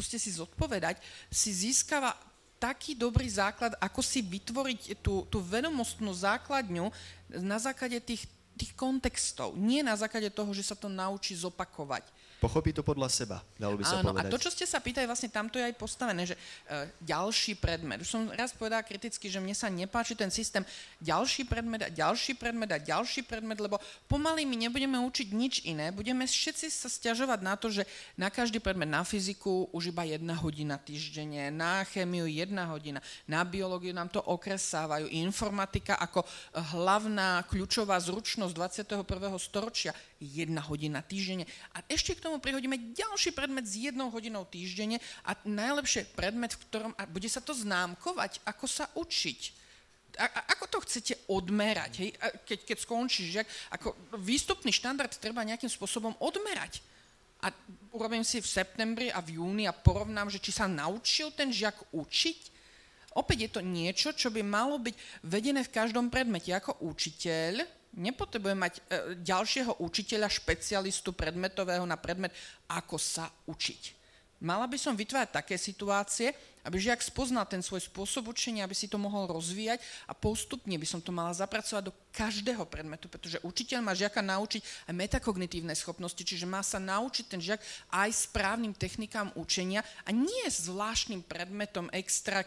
proste si zodpovedať, si získava taký dobrý základ, ako si vytvoriť tú vedomostnú základňu na základe tých kontextov, nie na základe toho, že sa to naučí zopakovať. Pochopí to podľa seba, dalo by sa povedať. Áno, a to, čo ste sa pýtali, vlastne tamto je aj postavené, že ďalší predmet. Už som raz povedala kriticky, že mne sa nepáči ten systém ďalší predmet a ďalší predmet a ďalší predmet, lebo pomaly my nebudeme učiť nič iné, budeme všetci sa sťažovať na to, že na každý predmet, na fyziku už iba 1 hodina týždenne, na chémiu 1 hodina, na biológiu nám to okresávajú, informatika ako hlavná kľúčová zručnosť 21. storočia, 1 hodina týždenne. A ešte k tomu prihodíme ďalší predmet s 1 hodinou týždenne a najlepšie predmet, v ktorom a bude sa to známkovať, ako sa učiť. Ako to chcete odmerať, hej? Keď skončíš, ako výstupný štandard treba nejakým spôsobom odmerať. A urobím si v septembri a v júni a porovnám, že či sa naučil ten žiak učiť. Opäť je to niečo, čo by malo byť vedené v každom predmete. Ako učiteľ nepotrebujem mať ďalšieho učiteľa, špecialistu predmetového na predmet, ako sa učiť. Mala by som vytvárať také situácie, aby žiak spoznal ten svoj spôsob učenia, aby si to mohol rozvíjať a postupne by som to mala zapracovať do každého predmetu, pretože učiteľ má žiaka naučiť aj metakognitívne schopnosti, čiže má sa naučiť ten žiak aj správnym technikám učenia a nie zvláštnym predmetom extra,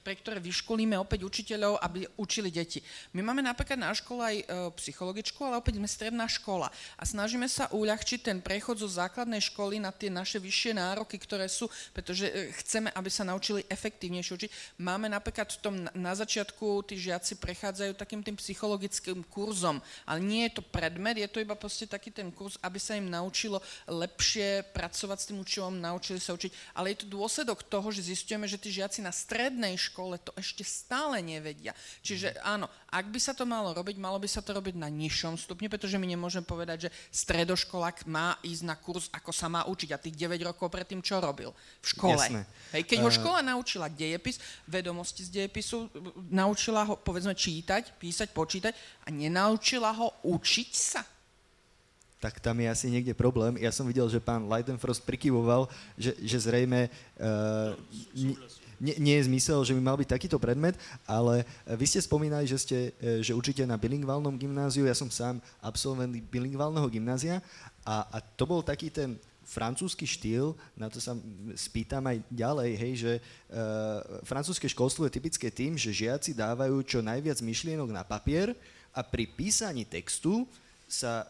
pre ktoré vyškolíme opäť učiteľov, aby učili deti. My máme napríklad na škole aj psychologičku, ale opäť sme stredná škola a snažíme sa uľahčiť ten prechod zo základnej školy na tie naše vyššie nároky, ktoré sú, pretože chceme, aby sa naučili efektívnejšie učiť. Máme napríklad v tom na začiatku tí žiaci prechádzajú takým tým psychologickým kurzom, ale nie je to predmet, je to iba proste taký ten kurz, aby sa im naučilo lepšie pracovať s tým učivom, naučili sa učiť, ale je to dôsledok toho, že zistujeme, že tí žiaci na strednej škole to ešte stále nevedia. Čiže áno, ak by sa to malo robiť, malo by sa to robiť na nižšom stupni, pretože my nemôžeme povedať, že stredoškolák má ísť na kurz, ako sa má učiť a tých 9 rokov predtým, čo robil v škole. Hej, keď ho škola naučila dejepis, vedomosti z dejepisu, naučila ho, povedzme, čítať, písať, počítať a nenaučila ho učiť sa. Tak tam je asi niekde problém. Ja som videl, že pán Leidenfrost prikyvoval, že zrejme... Nie je zmysel, že by mal byť takýto predmet, ale vy ste spomínali, že učíte na bilingválnom gymnáziu, ja som sám absolvent bilingválneho gymnázia a to bol taký ten francúzsky štýl, na to sa spýtam aj ďalej, hej, že francúzske školstvo je typické tým, že žiaci dávajú čo najviac myšlienok na papier a pri písaní textu sa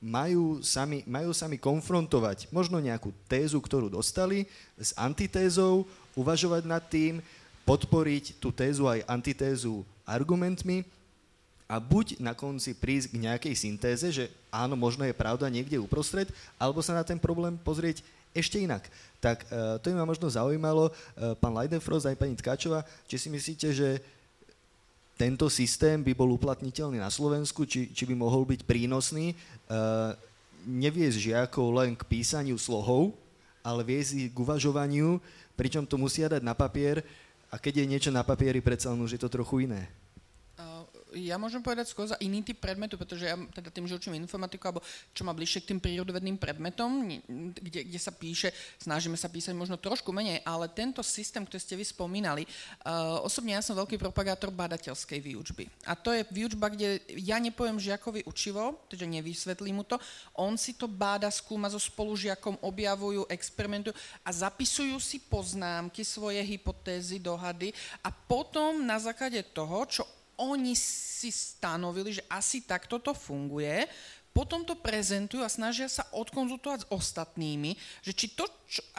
majú sami konfrontovať možno nejakú tézu, ktorú dostali, s antitézou, uvažovať nad tým, podporiť tú tézu aj antitézu argumentmi a buď na konci prísť k nejakej syntéze, že áno, možno je pravda niekde uprostred, alebo sa na ten problém pozrieť ešte inak. Tak to by ma možno zaujímalo, pán Leidenfrost aj pani Tkáčová, či si myslíte, že tento systém by bol uplatniteľný na Slovensku, či by mohol byť prínosný, neviesť žiakov len k písaniu slohov, ale viesť ich k uvažovaniu, pričom to musia dať na papier a keď je niečo na papieri, predsa len už je to trochu iné. Ja môžem povedať skôr za iný typ predmetu, pretože ja teda tým, že učím informatiku, alebo čo má bližšie k tým prírodovedným predmetom, kde sa píše, snažíme sa písať možno trošku menej, ale tento systém, ktorý ste vy spomínali, osobne ja som veľký propagátor badateľskej výučby. A to je výučba, kde ja nepoviem žiakovi učivo, teda nevysvetlím mu to, on si to báda, skúma so spolužiakom, objavujú, experimentujú a zapisujú si poznámky, svoje hypotézy, dohady a potom na základe toho, čo oni si stanovili, že asi takto to funguje, potom to prezentujú a snažia sa odkonzultovať s ostatnými, že či to,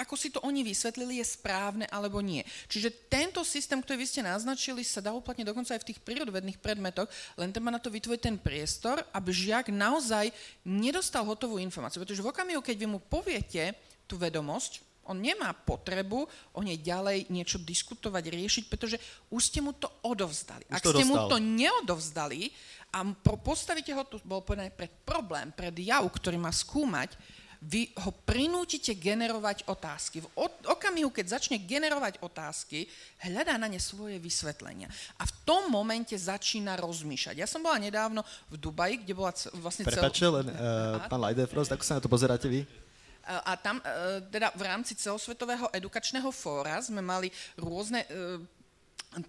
ako si to oni vysvetlili, je správne alebo nie. Čiže tento systém, ktorý vy ste naznačili, sa dá uplatniť dokonca aj v tých prírodovedných predmetoch, len treba na to vytvoriť ten priestor, aby žiak naozaj nedostal hotovú informáciu. Pretože v okamihu, keď vy mu poviete tú vedomosť, on nemá potrebu o nej ďalej niečo diskutovať, riešiť, pretože už ste mu to odovzdali. Ak ste mu to neodovzdali a postavíte ho, tu bolo povedané, pred problém, pred jav, ktorý má skúmať, vy ho prinútite generovať otázky. V okamihu, keď začne generovať otázky, hľadá na ne svoje vysvetlenia. A v tom momente začína rozmýšľať. Ja som bola nedávno v Dubaji, kde bola vlastne celá... Prepáčte, len pán Leidenfrost, ako sa na to pozeráte vy? A tam, teda v rámci celosvetového edukačného fóra sme mali rôzne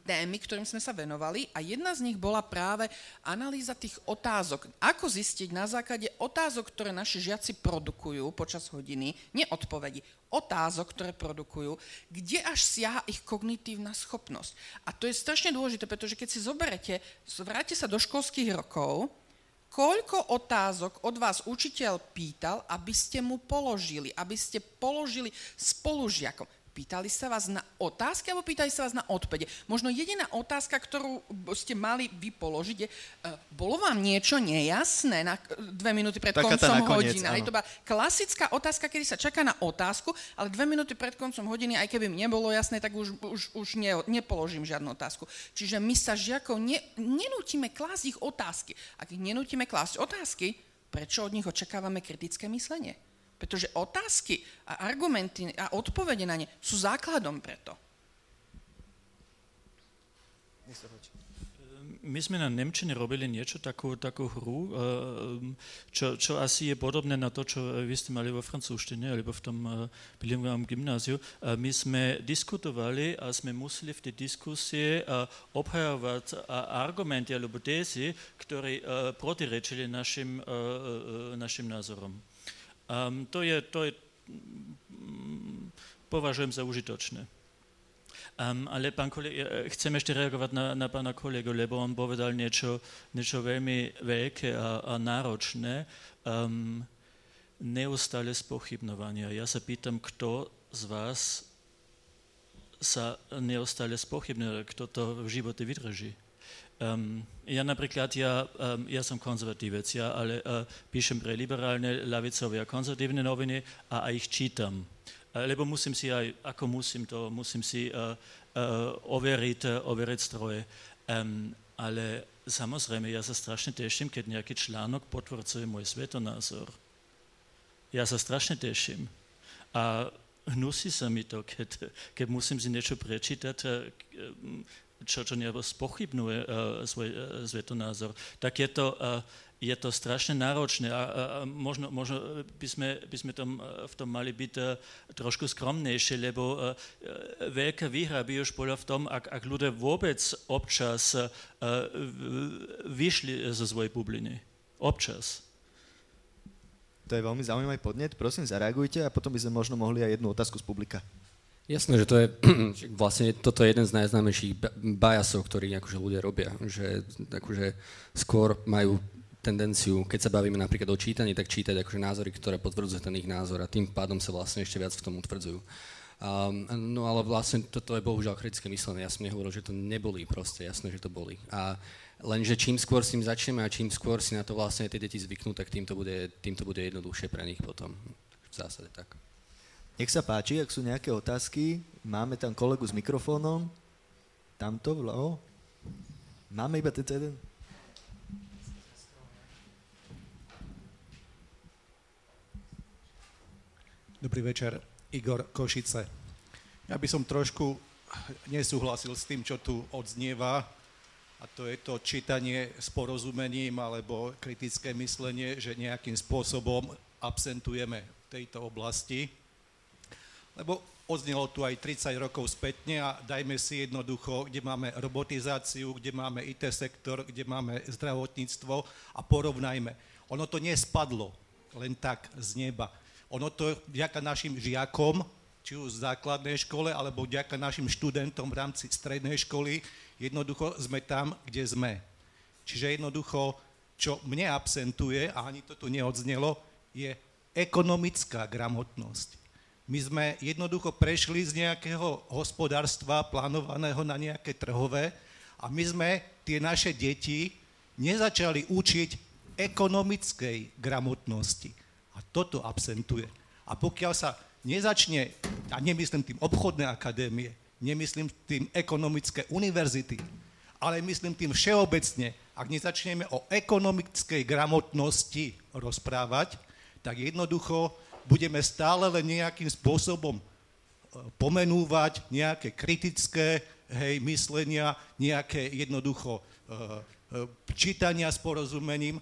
témy, ktorým sme sa venovali a jedna z nich bola práve analýza tých otázok. Ako zistiť na základe otázok, ktoré naši žiaci produkujú počas hodiny, nie odpovedi, otázok, ktoré produkujú, kde až siaha ich kognitívna schopnosť. A to je strašne dôležité, pretože keď si zoberete, vráte sa do školských rokov, koľko otázok od vás učiteľ pýtal, aby ste mu položili, spolužiakom? Pýtali sa vás na otázky, alebo pýtali sa vás na odpovede? Možno jediná otázka, ktorú ste mali vy položiť je, bolo vám niečo nejasné na 2 minúty pred koncom hodiny? To bola klasická otázka, kedy sa čaká na otázku, ale 2 minúty pred koncom hodiny, aj keby mi nebolo jasné, tak už nepoložím žiadnu otázku. Čiže my sa žiakov nenútime klásť ich otázky. Ak ich nenútime klásť otázky, prečo od nich očakávame kritické myslenie? Pretože otázky a argumenty a odpovede na ne sú základom preto. my sme na nemčine robili niečo, takú hru, čo asi je podobné na to, čo vy ste mali vo francúzštine, alebo v tom bilingválnom gymnáziu. My sme diskutovali a sme museli v tej diskusie obhajovať argumenty alebo tézy, ktoré protirečili našim názorom. To je považujem za užitočné. Ale pán kolega, chcem ešte reagovať na pána kolegu, lebo on povedal niečo veľmi veľké a náročné. Neustále spochybňovania. Ja sa pýtam, kto z vás sa neustále spochybňuje, kto to v živote vydrží. Ja napríklad som konzervatívec, ale píšem pre liberálne, ľavicové a konzervatívne noviny a aj ich čítam. Lebo musím si overiť stroje. Ale samozrejme, ja sa strašne teším, keď nejaký článok potvrdzuje môj svetonázor. Ja sa strašne teším. A hnusí sa mi to, keď musím si niečo prečítať, čo nejako spochybnuje svoj svetonázor. Tak je to strašne náročné a možno by sme v tom mali byť trošku skromnejšie, lebo veľká výhra by už bola v tom, ak ľudia vôbec občas vyšli zo svojej bubliny. Občas. To je veľmi zaujímavý podnet, prosím, zareagujte a potom by sme možno mohli aj jednu otázku z publika. Jasné, že to je, vlastne toto je jeden z najznámejších biasov, ktorý akože ľudia robia, že akože skôr majú tendenciu, keď sa bavíme napríklad o čítaní, tak čítať akože názory, ktoré potvrdzujú ten ich názor a tým pádom sa vlastne ešte viac v tom utvrdzujú. No ale vlastne toto je bohužiaľ kritické myslenie. Ja som nehovoril, že to neboli proste, jasné, že to boli. A lenže čím skôr s tým začneme a čím skôr si na to vlastne tie deti zvyknú, tak tým to bude jednoduchšie pre nich potom. V zásade tak. Nech sa páči, ak sú nejaké otázky, máme tam kolegu s mikrofónom. Tamto, vľavo. Máme iba tento jeden. Dobrý večer. Igor, Košice. Ja by som trošku nesúhlasil s tým, čo tu odznieva, a to je to čítanie s porozumením alebo kritické myslenie, že nejakým spôsobom absentujeme v tejto oblasti. Lebo odznelo tu aj 30 rokov spätne a dajme si jednoducho, kde máme robotizáciu, kde máme IT sektor, kde máme zdravotníctvo a porovnajme. Ono to nespadlo len tak z neba. Ono to vďaka našim žiakom, či už v základnej škole, alebo vďaka našim študentom v rámci strednej školy, jednoducho sme tam, kde sme. Čiže jednoducho, čo mne absentuje, a ani to tu neodznelo, je ekonomická gramotnosť. My sme jednoducho prešli z nejakého hospodárstva plánovaného na nejaké trhové a my sme tie naše deti nezačali učiť ekonomickej gramotnosti. A toto absentuje. A pokiaľ sa nezačne, a nemyslím tým obchodné akadémie, nemyslím tým ekonomické univerzity, ale myslím tým všeobecne, ak nezačneme o ekonomickej gramotnosti rozprávať, tak jednoducho budeme stále len nejakým spôsobom pomenúvať nejaké kritické myslenia, nejaké jednoducho čítania s porozumením.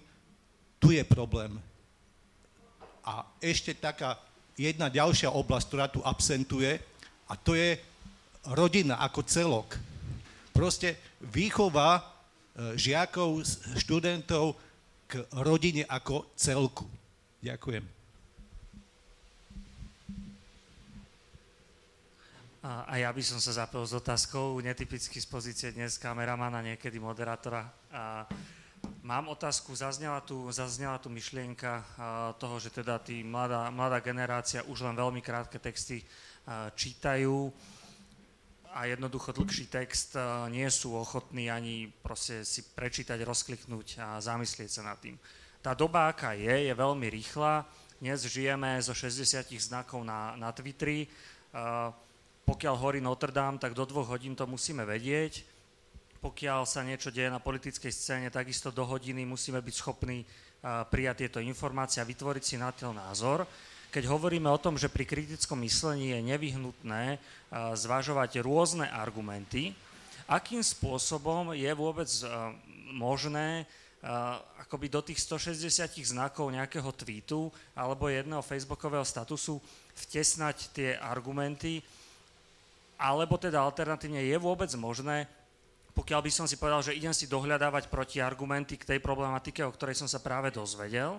Tu je problém. A ešte taká jedna ďalšia oblasť, ktorá tu absentuje, a to je rodina ako celok. Proste výchova žiakov, študentov k rodine ako celku. Ďakujem. A ja by som sa zapojil s otázkou, netypicky z pozície dnes kameramana, niekedy moderátora. Mám otázku, zaznela tu myšlienka toho, že teda tí mladá generácia už len veľmi krátke texty čítajú a jednoducho dlhší text nie sú ochotní ani proste si prečítať, rozkliknúť a zamyslieť sa nad tým. Tá doba, aká je veľmi rýchla. Dnes žijeme zo 60 znakov na Twitteri. Pokiaľ horí Notre Dame, tak do 2 hodín to musíme vedieť. Pokiaľ sa niečo deje na politickej scéne, takisto do hodiny musíme byť schopní prijať tieto informácie a vytvoriť si na to názor. Keď hovoríme o tom, že pri kritickom myslení je nevyhnutné zvažovať rôzne argumenty, akým spôsobom je vôbec možné akoby do tých 160 znakov nejakého tweetu alebo jedného facebookového statusu vtesnať tie argumenty, alebo teda alternatívne je vôbec možné, pokiaľ by som si povedal, že idem si dohľadávať protiargumenty k tej problematike, o ktorej som sa práve dozvedel,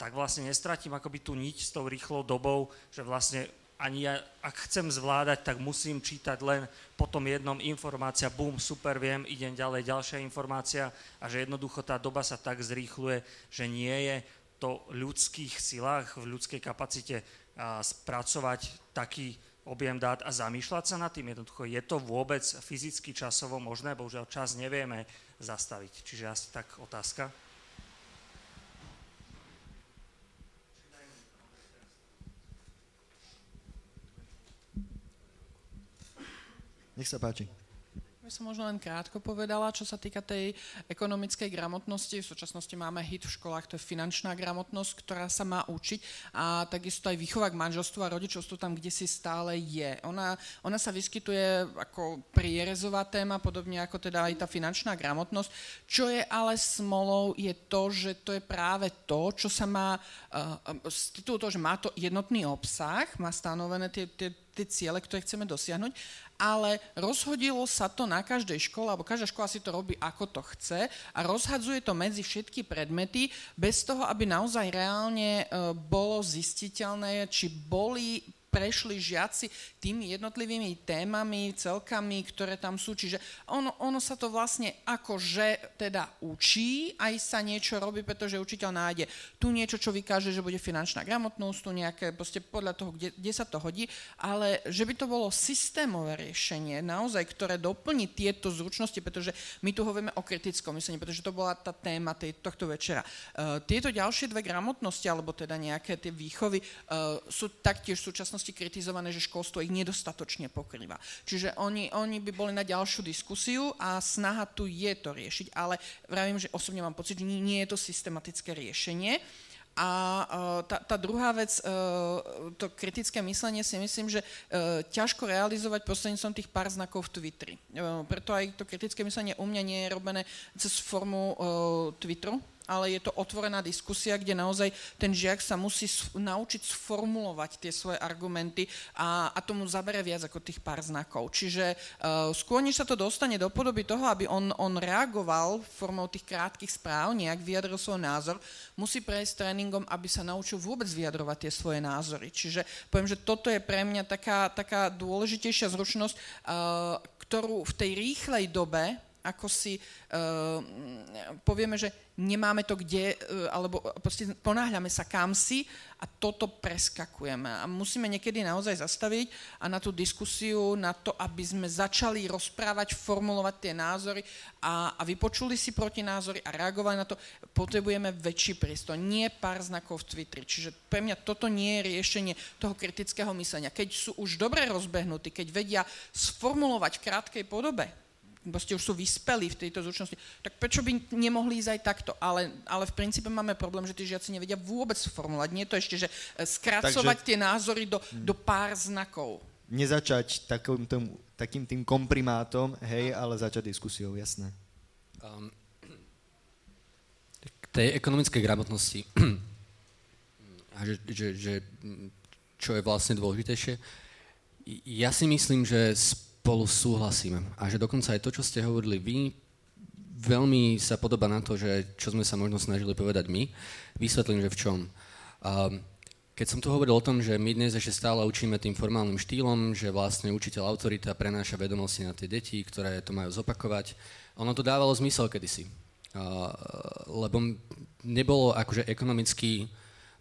tak vlastne nestratím akoby tú niť s tou rýchlou dobou, že vlastne ani ja, ak chcem zvládať, tak musím čítať len po tom jednom informácia, bum, super, viem, idem ďalej, ďalšia informácia, a že jednoducho tá doba sa tak zrýchluje, že nie je to v ľudských silách, v ľudskej kapacite spracovať taký objem dát a zamýšľať sa nad tým. Jednoducho je to vôbec fyzicky časovo možné, bohužiaľ čas nevieme zastaviť. Čiže asi tak otázka. Nech sa páči. Ja som možno len krátko povedala, čo sa týka tej ekonomickej gramotnosti. V súčasnosti máme hit v školách, to je finančná gramotnosť, ktorá sa má učiť, a takisto aj výchova k manželstvu a rodičovstvu tam kdesi stále je. Ona sa vyskytuje ako prierezová téma, podobne ako teda aj tá finančná gramotnosť. Čo je ale smolou, je to, že to je práve to, čo sa má, z titulu toho, že má to jednotný obsah, má stanovené tie ciele, ktoré chceme dosiahnuť, ale rozhodilo sa to na každej škole, alebo každá škola si to robí, ako to chce, a rozhadzuje to medzi všetky predmety bez toho, aby naozaj reálne bolo zistiteľné, či prešli žiaci tými jednotlivými témami, celkami, ktoré tam sú. Čiže ono sa to vlastne akože teda učí, aj sa niečo robí, pretože učiteľ nájde tu niečo, čo vykáže, že bude finančná gramotnosť, tu nejaké, proste podľa toho, kde sa to hodí, ale že by to bolo systémové riešenie, naozaj, ktoré doplní tieto zručnosti, pretože my tu hovoríme o kritickom myslení, pretože to bola tá téma tohto večera. Tieto ďalšie dve gramotnosti, alebo teda nejaké tie výchovy, sú taktiež v súčasnosti kritizované, že školstvo ich nedostatočne pokrýva. Čiže oni by boli na ďalšiu diskusiu a snaha tu je to riešiť, ale vravím, že osobne mám pocit, že nie je to systematické riešenie. A tá druhá vec, to kritické myslenie, si myslím, že ťažko realizovať prostredníctvom tých pár znakov v Twitteri. Preto aj to kritické myslenie u mňa nie je robené cez formu Twitteru, ale je to otvorená diskusia, kde naozaj ten žiak sa musí naučiť sformulovať tie svoje argumenty a tomu zabere viac ako tých pár znakov. Čiže skôr, než sa to dostane do podoby toho, aby on reagoval formou tých krátkych správ, nejak vyjadril svoj názor, musí prejsť tréningom, aby sa naučil vôbec vyjadrovať tie svoje názory. Čiže poviem, že toto je pre mňa taká dôležitejšia zručnosť, ktorú v tej rýchlej dobe, ako si povieme, že nemáme to kde, alebo proste ponáhľame sa kamsi a toto preskakujeme. A musíme niekedy naozaj zastaviť a na tú diskusiu, na to, aby sme začali rozprávať, formulovať tie názory a vypočuli si protinázory a reagovali na to, potrebujeme väčší priestor, nie pár znakov v Twitteri. Čiže pre mňa toto nie je riešenie toho kritického myslenia. Keď sú už dobre rozbehnutí, keď vedia sformulovať v krátkej podobe, proste už sú vyspelí v tejto zručnosti, tak prečo by nemohli ísť aj takto? Ale v princípe máme problém, že tí žiaci nevedia vôbec formulovať. Nie to ešte, že skracovať tie názory do pár znakov. Nezačať takým tým komprimátom, hej, ale začať diskusiou, jasné. K tej ekonomickej gramotnosti, že čo je vlastne dôležitejšie, ja si myslím, že spolu súhlasíme. A že dokonca aj to, čo ste hovorili vy, veľmi sa podobá na to, že čo sme sa možno snažili povedať my. Vysvetlím, že v čom. Keď som tu hovoril o tom, že my dnes ešte stále učíme tým formálnym štýlom, že vlastne učiteľ autorita prenáša vedomosti na tie deti, ktoré to majú zopakovať. Ono to dávalo zmysel kedysi. Lebo nebolo akože ekonomicky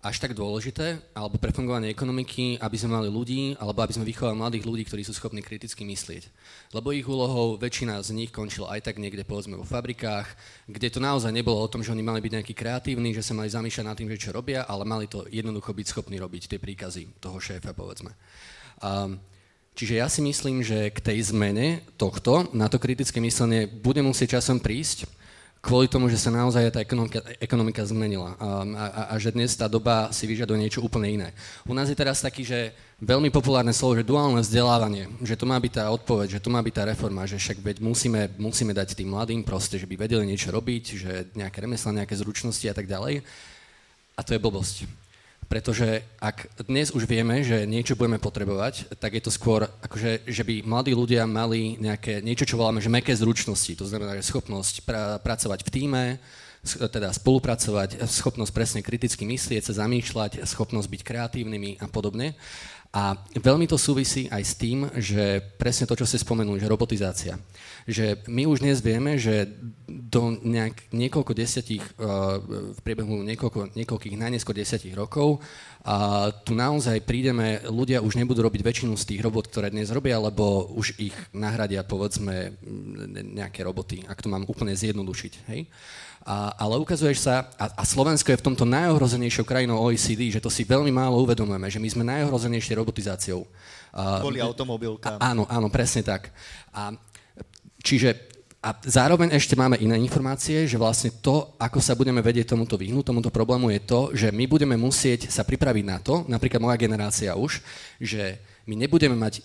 až tak dôležité, alebo pre fungovanie ekonomiky, aby sme mali ľudí, alebo aby sme vychovali mladých ľudí, ktorí sú schopní kriticky myslieť. Lebo ich úlohou, väčšina z nich končila aj tak niekde, povedzme, vo fabrikách, kde to naozaj nebolo o tom, že oni mali byť nejakí kreatívni, že sa mali zamýšľať nad tým, že čo robia, ale mali to jednoducho byť schopní robiť tie príkazy toho šéfa, povedzme. Čiže ja si myslím, že k tej zmene tohto, na to kritické myslenie, bude musieť časom prísť. kvôli tomu, že sa naozaj tá ekonomika zmenila a že dnes tá doba si vyžaduje niečo úplne iné. U nás je teraz taký, že veľmi populárne slovo, že duálne vzdelávanie, že to má byť tá odpoveď, že to má byť tá reforma, že však veď musíme dať tým mladým proste, že by vedeli niečo robiť, že nejaké remeslá, nejaké zručnosti a tak ďalej. A to je blbosť. Pretože ak dnes už vieme, že niečo budeme potrebovať, tak je to skôr akože, že by mladí ľudia mali nejaké, niečo, čo voláme, že mäkké zručnosti, to znamená, že schopnosť pracovať v tíme, teda spolupracovať, schopnosť presne kriticky myslieť, sa zamýšľať, schopnosť byť kreatívnymi a podobne. A veľmi to súvisí aj s tým, že presne to, čo ste spomenuli, že robotizácia. Že my už dnes vieme, že do niekoľko desiatich, v priebehu niekoľkých najneskôr 10 rokov, tu naozaj prídeme, ľudia už nebudú robiť väčšinu z tých robot, ktoré dnes robia, lebo už ich nahradia, povedzme, nejaké roboty, ak to mám úplne zjednodušiť, hej? Ale ukazuješ sa, a Slovensko je v tomto najohrozenejšou krajinou OECD, že to si veľmi málo uvedomujeme, že my sme najohrozenejšie robotizáciou. Kvôli automobilkám. Áno, presne tak. A zároveň ešte máme iné informácie, že vlastne to, ako sa budeme vedieť tomuto vyhnúť, tomuto problému, je to, že my budeme musieť sa pripraviť na to, napríklad moja generácia už, že my nebudeme mať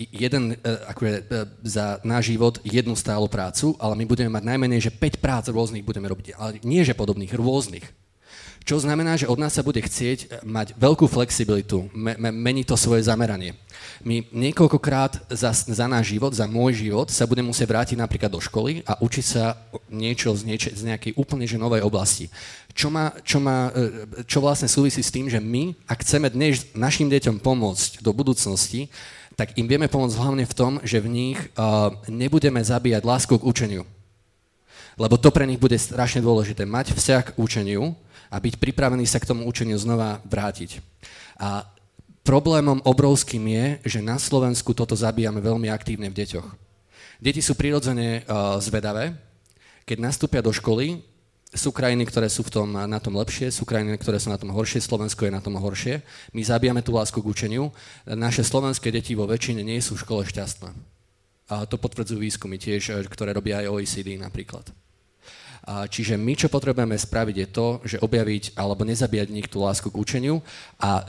za náš život jednu stálu prácu, ale my budeme mať najmenej, že 5 prác rôznych budeme robiť, ale nie že podobných, rôznych. Čo znamená, že od nás sa bude chcieť mať veľkú flexibilitu, meniť to svoje zameranie. My niekoľkokrát za náš život, za môj život, sa budem musieť vrátiť napríklad do školy a učiť sa niečo z nejakej úplne že novej oblasti. Čo vlastne súvisí s tým, že my, ak chceme dnes našim deťom pomôcť do budúcnosti, tak im vieme pomôcť hlavne v tom, že v nich nebudeme zabíjať lásku k učeniu. Lebo to pre nich bude strašne dôležité, mať vzťah k učeniu a byť pripravený sa k tomu učeniu znova vrátiť. A problémom obrovským je, že na Slovensku toto zabíjame veľmi aktívne v deťoch. Deti sú prirodzene zvedavé. Keď nastúpia do školy, sú krajiny, ktoré sú na tom lepšie, sú krajiny, ktoré sú na tom horšie, Slovensko je na tom horšie. My zabíjame tú lásku k učeniu. Naše slovenské deti vo väčšine nie sú v škole šťastné. A to potvrdzujú výskumy tiež, ktoré robia aj OECD napríklad. Čiže my, čo potrebujeme spraviť, je to, že objaviť alebo nezabíjať v nich tú lásku k učeniu a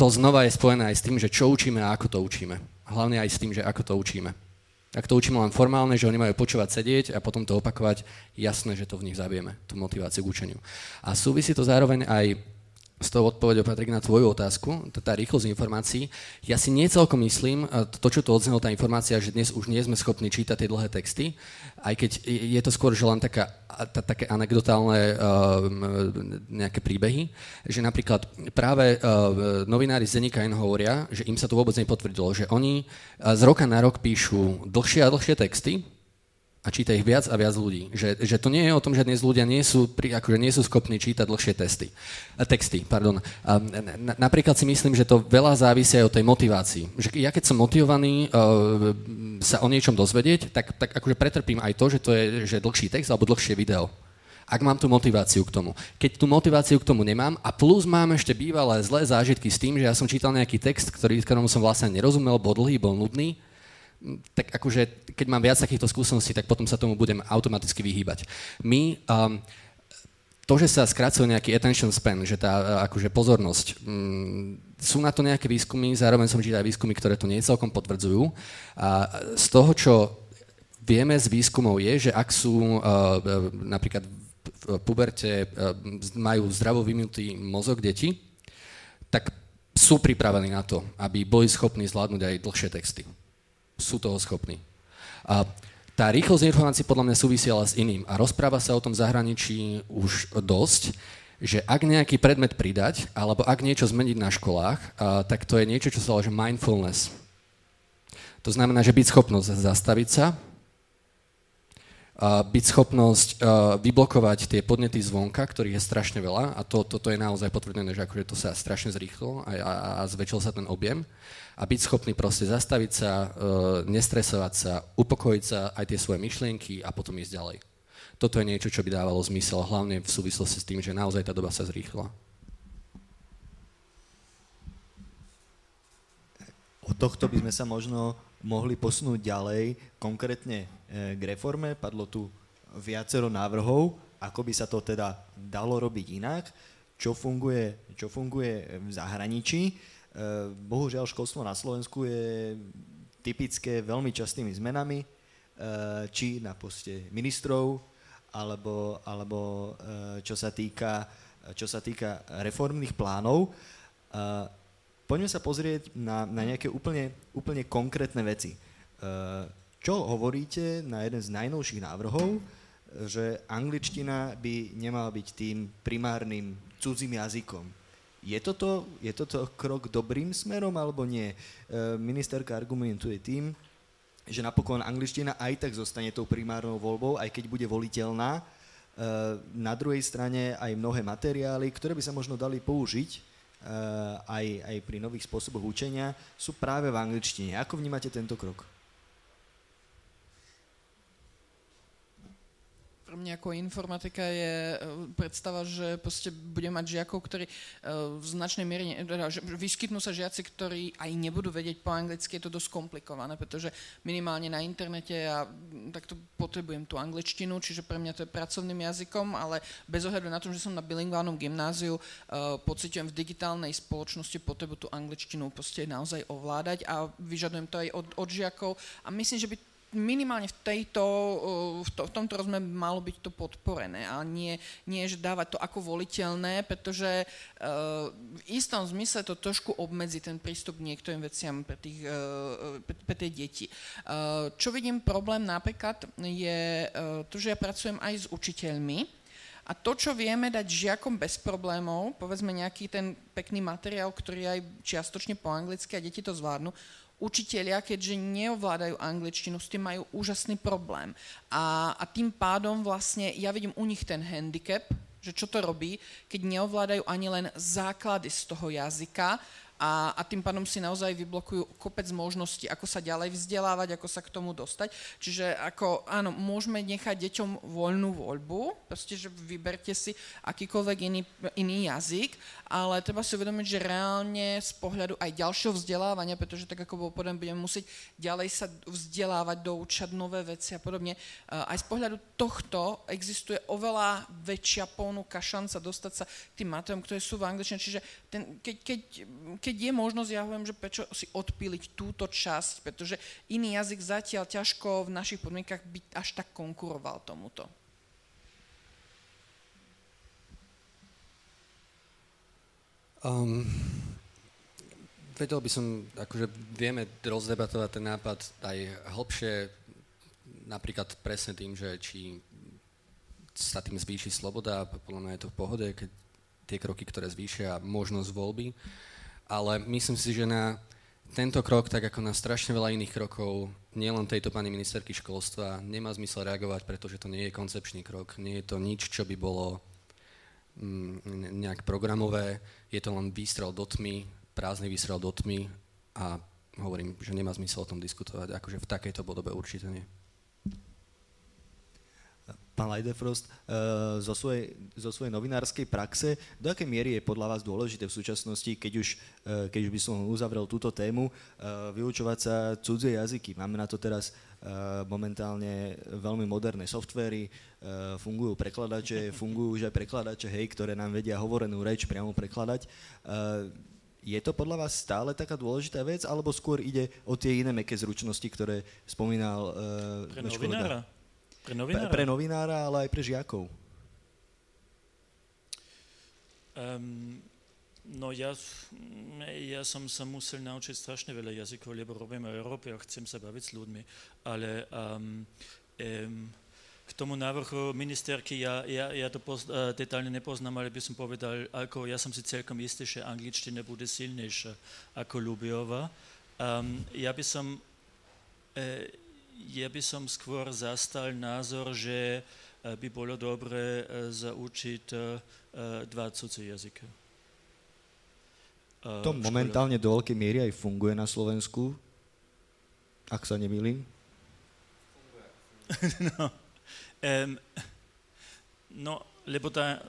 to znova je spojené aj s tým, že čo učíme a ako to učíme. Hlavne aj s tým, že ako to učíme. Ak to učíme len formálne, že oni majú počúvať, sedieť a potom to opakovať, jasné, že to v nich zabijeme, tú motiváciu k učeniu. A súvisí to zároveň aj s tou odpovedou, Patrik, na tvoju otázku, tá rýchlosť informácií. Ja si nie celkom myslím, čo tu odznelo tá informácia, že dnes už nie sme schopní čítať tie dlhé texty, aj keď je to skôr, že len také anekdotálne nejaké príbehy, že napríklad práve novinári z denníka N hovoria, že im sa to vôbec nepotvrdilo, že oni z roka na rok píšu dlhšie a dlhšie texty, a číta ich viac a viac ľudí. Že to nie je o tom, že dnes ľudia nie sú schopní čítať dlhšie texty. Napríklad si myslím, že to veľa závisí aj od tej motivácii. Že ja keď som motivovaný sa o niečom dozvedieť, tak akože pretrpím aj to, že to je že dlhší text alebo dlhšie video. Ak mám tú motiváciu k tomu. Keď tú motiváciu k tomu nemám a plus mám ešte bývalé zlé zážitky s tým, že ja som čítal nejaký text, ktorému som vlastne nerozumel, bol dlhý, bol nudný, tak akože, keď mám viac takýchto skúseností, tak potom sa tomu budem automaticky vyhýbať. My, to, že sa skracuje nejaký attention span, že tá akože pozornosť, sú na to nejaké výskumy, zároveň som čítal výskumy, ktoré to nie celkom potvrdzujú. A z toho, čo vieme z výskumov je, že ak sú napríklad v puberte, majú zdravo vyvinutý mozog deti, tak sú pripravení na to, aby boli schopní zvládnuť aj dlhšie texty. Sú toho schopní. A tá rýchlosť informácií podľa mňa súvisiela s iným a rozpráva sa o tom v zahraničí už dosť, že ak nejaký predmet pridať, alebo ak niečo zmeniť na školách, tak to je niečo, čo sa volá, že mindfulness. To znamená, že byť schopnosť zastaviť sa, byť schopnosť vyblokovať tie podnety zvonka, ktorých je strašne veľa a to je naozaj potvrdené, že akože to sa strašne zrýchlo a zväčšil sa ten objem. A byť schopný proste zastaviť sa, nestresovať sa, upokojiť sa aj tie svoje myšlienky a potom ísť ďalej. Toto je niečo, čo by dávalo zmysel, hlavne v súvislosti s tým, že naozaj tá doba sa zrýchla. Od tohto by sme sa možno mohli posunúť ďalej, konkrétne k reforme. Padlo tu viacero návrhov. ako by sa to teda dalo robiť inak, čo funguje v zahraničí. Bohužiaľ školstvo na Slovensku je typické veľmi častými zmenami, či na poste ministrov, alebo čo sa týka reformných plánov. Poďme sa pozrieť na nejaké úplne konkrétne veci. Čo hovoríte na jeden z najnovších návrhov, že angličtina by nemala byť tým primárnym cudzým jazykom? Je toto krok dobrým smerom, alebo nie? Ministerka argumentuje tým, že napokon angličtina aj tak zostane tou primárnou voľbou, aj keď bude voliteľná. Na druhej strane aj mnohé materiály, ktoré by sa možno dali použiť aj pri nových spôsoboch učenia, sú práve v angličtine. Ako vnímate tento krok? Pre mňa ako informatika je predstava, že proste budem mať žiakov, ktorí v značnej miere, vyskytnú sa žiaci, ktorí aj nebudú vedieť po anglicky, je to dosť komplikované, pretože minimálne na internete ja takto potrebujem tú angličtinu, čiže pre mňa to je pracovným jazykom, ale bez ohľadu na tom, že som na bilingválnom gymnáziu, pociťujem v digitálnej spoločnosti potrebu tú angličtinu proste naozaj ovládať a vyžadujem to aj od žiakov a myslím, že by minimálne v tomto rozme malo byť to podporené a nie že dávať to ako voliteľné, pretože v istom zmysle to trošku obmedzí ten prístup k niektorým veciam pre tie deti. Čo vidím problém napríklad je to, že ja pracujem aj s učiteľmi a to, čo vieme dať žiakom bez problémov, povedzme nejaký ten pekný materiál, ktorý je aj čiastočne po anglicky a deti to zvládnu, učitelia, keďže neovládajú angličtinu, s tým majú úžasný problém. A tým pádom vlastne ja vidím u nich ten handicap, že čo to robí, keď neovládajú ani len základy z toho jazyka a tým pádom si naozaj vyblokujú kopec možností, ako sa ďalej vzdelávať, ako sa k tomu dostať. Čiže ako, áno, môžeme nechať deťom voľnú voľbu, proste, že vyberte si akýkoľvek iný jazyk, ale treba si uvedomiť, že reálne z pohľadu aj ďalšieho vzdelávania, pretože tak ako bol povedané, budeme musieť ďalej sa vzdelávať, doučať nové veci a podobne. Aj z pohľadu tohto existuje oveľa väčšia ponuka, šanca dostať sa tým materiálom, ktoré sú v angličtine. Čiže keď je možnosť, ja hovorím, že prečo si odpíliť túto časť, pretože iný jazyk zatiaľ ťažko v našich podmienkach by až tak konkuroval tomuto. Vedel by som, akože vieme rozdebatovať ten nápad aj hlbšie, napríklad presne tým, že či sa tým zvýši sloboda, podľa mňa je to v pohode, keď tie kroky, ktoré zvýšia možnosť voľby, ale myslím si, že na tento krok, tak ako na strašne veľa iných krokov, nielen tejto pani ministerky školstva, nemá zmysel reagovať, pretože to nie je koncepčný krok, nie je to nič, čo by bolo nejak programové, je to len výstrel do tmy, prázdny výstrel do tmy a hovorím, že nemá zmysel o tom diskutovať, akože v takejto podobe určite nie. Pán Leidenfrost, zo svojej novinárskej praxe, do akej miery je podľa vás dôležité v súčasnosti, keď už by som uzavrel túto tému, vyučovať sa cudzie jazyky? Máme na to teraz momentálne veľmi moderné softvery, fungujú prekladače, fungujú už aj prekladače, hej, ktoré nám vedia hovorenú reč priamo prekladať. Je to podľa vás stále taká dôležitá vec, alebo skôr ide o tie iné mäkké zručnosti, ktoré spomínal náš kolega? Pre novinára, ale aj pre žiakov. Ja som sa musel naučiť strašne veľa jazykov, lebo robím o Európe a chcem sa baviť s ľuďmi, ale k tomu návrhu ministerky ja to detálne nepoznám, ale by som povedal, ako ja som si celkom istý, že angličtina bude silnejšia ako Ľubiová. Ja by som skôr zastal názor, že by bolo dobre zaučiť dva cudzie jazyky. To momentálne do veľkej miery aj funguje na Slovensku, ak sa nemýlim. Lebo tá...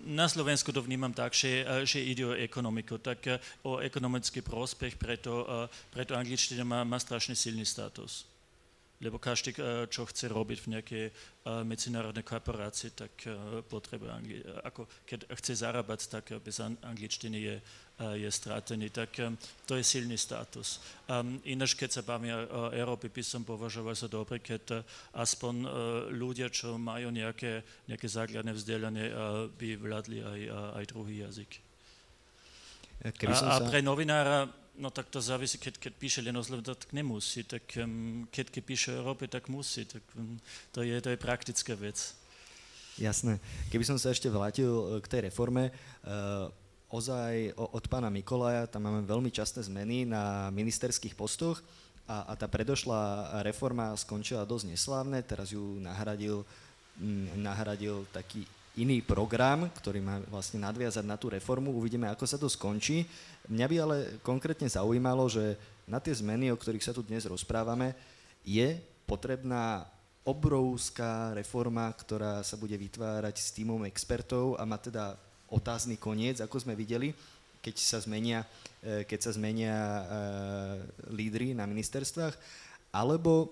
Na Slovensku to vnímam tak, že ide o ekonomiku, tak o ekonomický prospech, preto angličtina má strašne silný status. lebo každý, čo chce robiť v nejakej medzinárodnej korporácii, tak potrebuje ako keď chce zarábať, tak bez angličtiny je stratený, tak to je silný status. Ináč, keď sa bavíme o Európe, by som považoval za dobre, keď aspoň ľudia, čo majú nejaké základné vzdelanie, by vládli aj druhý jazyk. A pre novinára, no tak to závisí, keď píše len o Slovensku, tak nemusí, tak keď píše o Európe, tak musí, tak to je praktická vec. Jasné. Keby som sa ešte vrátil k tej reforme, ozaj od pána Mikolaja, tam máme veľmi časté zmeny na ministerských postoch a tá predošlá reforma skončila dosť neslávne, teraz ju nahradil taký iný program, ktorý má vlastne nadviazať na tú reformu. Uvidíme, ako sa to skončí. Mňa by ale konkrétne zaujímalo, že na tie zmeny, o ktorých sa tu dnes rozprávame, je potrebná obrovská reforma, ktorá sa bude vytvárať s tímom expertov a má teda otázny koniec, ako sme videli, keď sa zmenia lídri na ministerstvách, alebo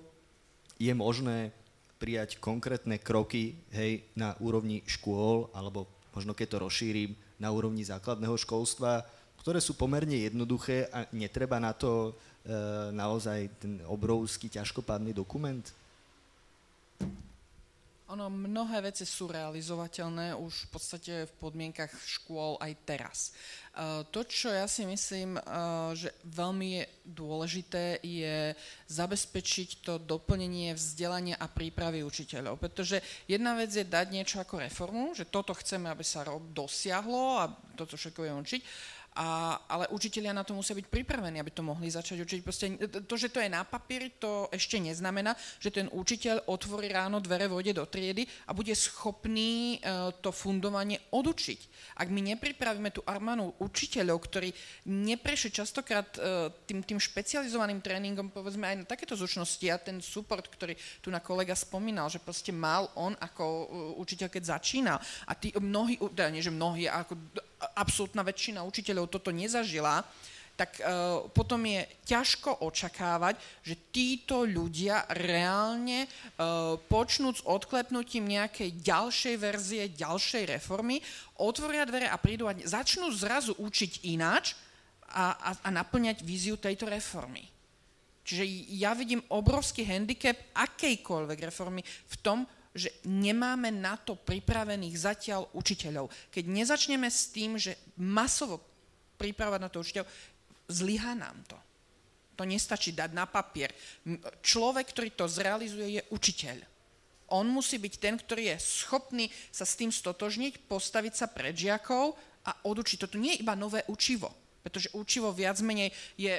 je možné prijať konkrétne kroky, hej, na úrovni škôl, alebo možno keď to rozšírim, na úrovni základného školstva, ktoré sú pomerne jednoduché a netreba na to naozaj ten obrovský ťažkopádny dokument? Ono, mnohé veci sú realizovateľné už v podstate v podmienkach škôl aj teraz. To, čo ja si myslím, že veľmi je dôležité, je zabezpečiť to doplnenie vzdelania a prípravy učiteľov. Pretože jedna vec je dať niečo ako reformu, že toto chceme, aby sa dosiahlo a toto všetko je učiť. Ale učitelia na to musia byť pripravení, aby to mohli začať učiť. Proste to, že to je na papieri, to ešte neznamená, že ten učiteľ otvorí ráno dvere, vôjde do triedy a bude schopný to fundovanie odučiť. Ak my nepripravíme tú armádu učiteľov, ktorí neprešli častokrát tým špecializovaným tréningom, povedzme aj na takéto zručnosti a ten support, ktorý tu na kolega spomínal, že proste mal on ako učiteľ, keď začínal. A tí mnohí, teda nie, že mnohí, ako absolútna väčšina učiteľov toto nezažila, tak potom je ťažko očakávať, že títo ľudia reálne počnúc odklepnutím nejakej ďalšej verzie, ďalšej reformy, otvoria dvere a prídu a začnú zrazu učiť ináč a naplňať víziu tejto reformy. Čiže ja vidím obrovský handicap akejkoľvek reformy v tom, že nemáme na to pripravených zatiaľ učiteľov. Keď nezačneme s tým, že masovo pripravať na to učiteľov, zlyhá nám to. To nestačí dať na papier. Človek, ktorý to zrealizuje, je učiteľ. On musí byť ten, ktorý je schopný sa s tým stotožniť, postaviť sa pred žiakov a odučiť. Toto nie je iba nové učivo, pretože učivo viac menej je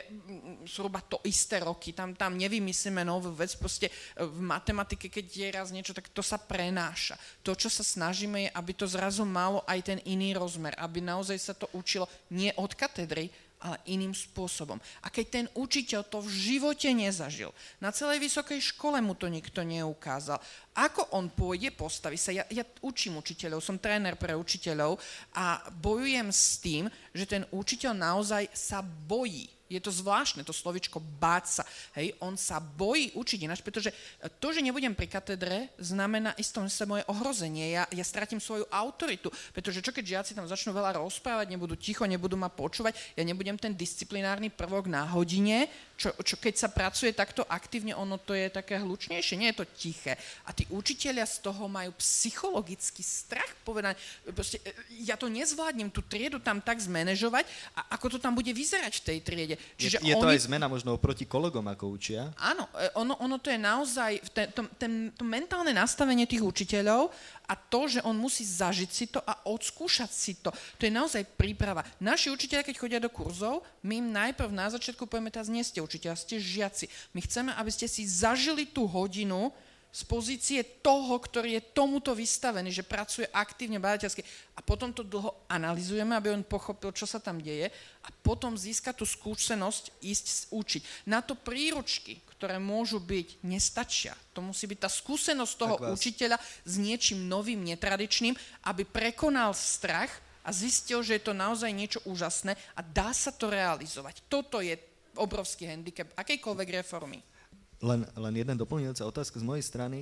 zhruba to isté roky, tam nevymyslíme novú vec, proste v matematike, keď je raz niečo, tak to sa prenáša. To, čo sa snažíme, je, aby to zrazu malo aj ten iný rozmer, aby naozaj sa to učilo nie od katedry, ale iným spôsobom. A keď ten učiteľ to v živote nezažil, na celej vysokej škole mu to nikto neukázal, ako on pôjde, postaví sa, ja učím učiteľov, som tréner pre učiteľov a bojujem s tým, že ten učiteľ naozaj sa bojí. Je to zvláštne, to slovičko báť sa. Hej, on sa bojí učiť ináč, pretože to, že nebudem pri katedre, znamená istom sa moje ohrozenie. Ja stratím svoju autoritu, pretože čo keď žiaci tam začnú veľa rozprávať, nebudú ticho, nebudú ma počúvať, ja nebudem ten disciplinárny prvok na hodine, čo keď sa pracuje takto aktívne, ono to je také hlučnejšie, nie je to tiché. A tí učitelia z toho majú psychologický strach povedať, proste ja to nezvládnem, tú triedu tam tak zmanéžovať a ako to tam bude vyzerať v tej triede. Čiže je to aj zmena možno oproti kolegom, ako učia? Áno, ono to je naozaj to mentálne nastavenie tých učiteľov a to, že on musí zažiť si to a odskúšať si to. To je naozaj príprava. Naši učitelia, keď chodia do kurzov, my im najprv na začiatku povieme, teraz nie ste učiteľ, ste žiaci. My chceme, aby ste si zažili tú hodinu z pozície toho, ktorý je tomuto vystavený, že pracuje aktívne badateľsky a potom to dlho analyzujeme, aby on pochopil, čo sa tam deje a potom získa tú skúsenosť ísť učiť. Na to príručky, ktoré môžu byť, nestačia. To musí byť tá skúsenosť toho učiteľa s niečím novým, netradičným, aby prekonal strach a zistil, že je to naozaj niečo úžasné a dá sa to realizovať. Toto je obrovský handicap akejkoľvek reformy. Len jedna doplňujúca otázka z mojej strany.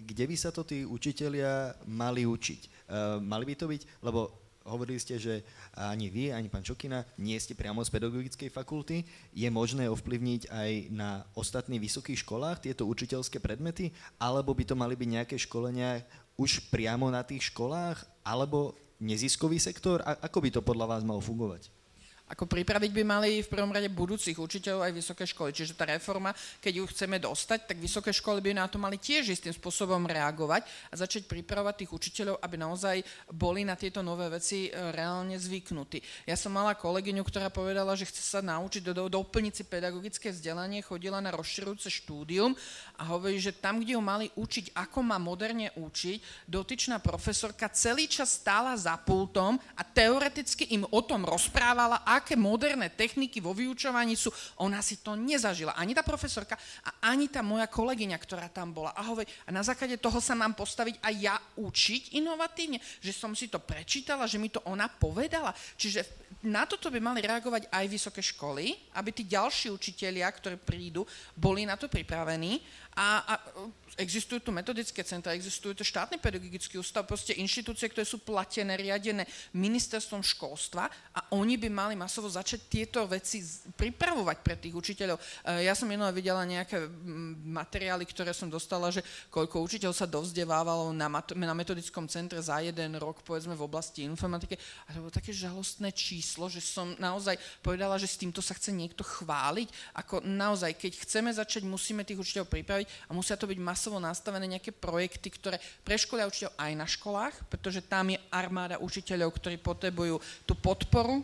Kde by sa to tí učitelia mali učiť? Mali by to byť, lebo hovorili ste, že ani vy, ani pán Čokina nie ste priamo z pedagogickej fakulty. Je možné ovplyvniť aj na ostatných vysokých školách tieto učiteľské predmety? Alebo by to mali byť nejaké školenia už priamo na tých školách? Alebo neziskový sektor? Ako by to podľa vás malo fungovať? Ako pripraviť by mali v prvom rade budúcich učiteľov aj vysoké školy. Čiže tá reforma, keď ju chceme dostať, tak vysoké školy by na to mali tiež istým spôsobom reagovať a začať pripravovať tých učiteľov, aby naozaj boli na tieto nové veci reálne zvyknutí. Ja som mala kolegyňu, ktorá povedala, že chce sa naučiť doplniť si pedagogické vzdelanie, chodila na rozširujúce štúdium a hovorí, že tam, kde ho mali učiť, ako má moderne učiť, dotyčná profesorka celý čas stála za pultom a teoreticky im o tom rozprávala, aké moderné techniky vo vyučovaní sú. Ona si to nezažila. Ani tá profesorka a ani tá moja kolegyňa, ktorá tam bola. A hovorí, a na základe toho sa mám postaviť a ja učiť inovatívne, že som si to prečítala, že mi to ona povedala. Čiže na toto by mali reagovať aj vysoké školy, aby tí ďalší učitelia, ktorí prídu, boli na to pripravení. A existujú tu metodické centra, existujú tu štátny pedagogický ústav, proste inštitúcie, ktoré sú platené, riadené ministerstvom školstva a oni by mali masovo začať tieto veci pripravovať pre tých učiteľov. Ja som minulé videla nejaké materiály, ktoré som dostala, že koľko učiteľov sa dovzdevávalo na metodickom centre za jeden rok, povedzme v oblasti informatiky. A to bolo také žalostné číslo, že som naozaj povedala, že s týmto sa chce niekto chváliť. Ako naozaj, keď chceme začať, musíme tých učiteľov pripraviť a musia to byť masovo nastavené nejaké projekty, ktoré preškolia učiteľov aj na školách, pretože tam je armáda učiteľov, ktorí potrebujú tú podporu,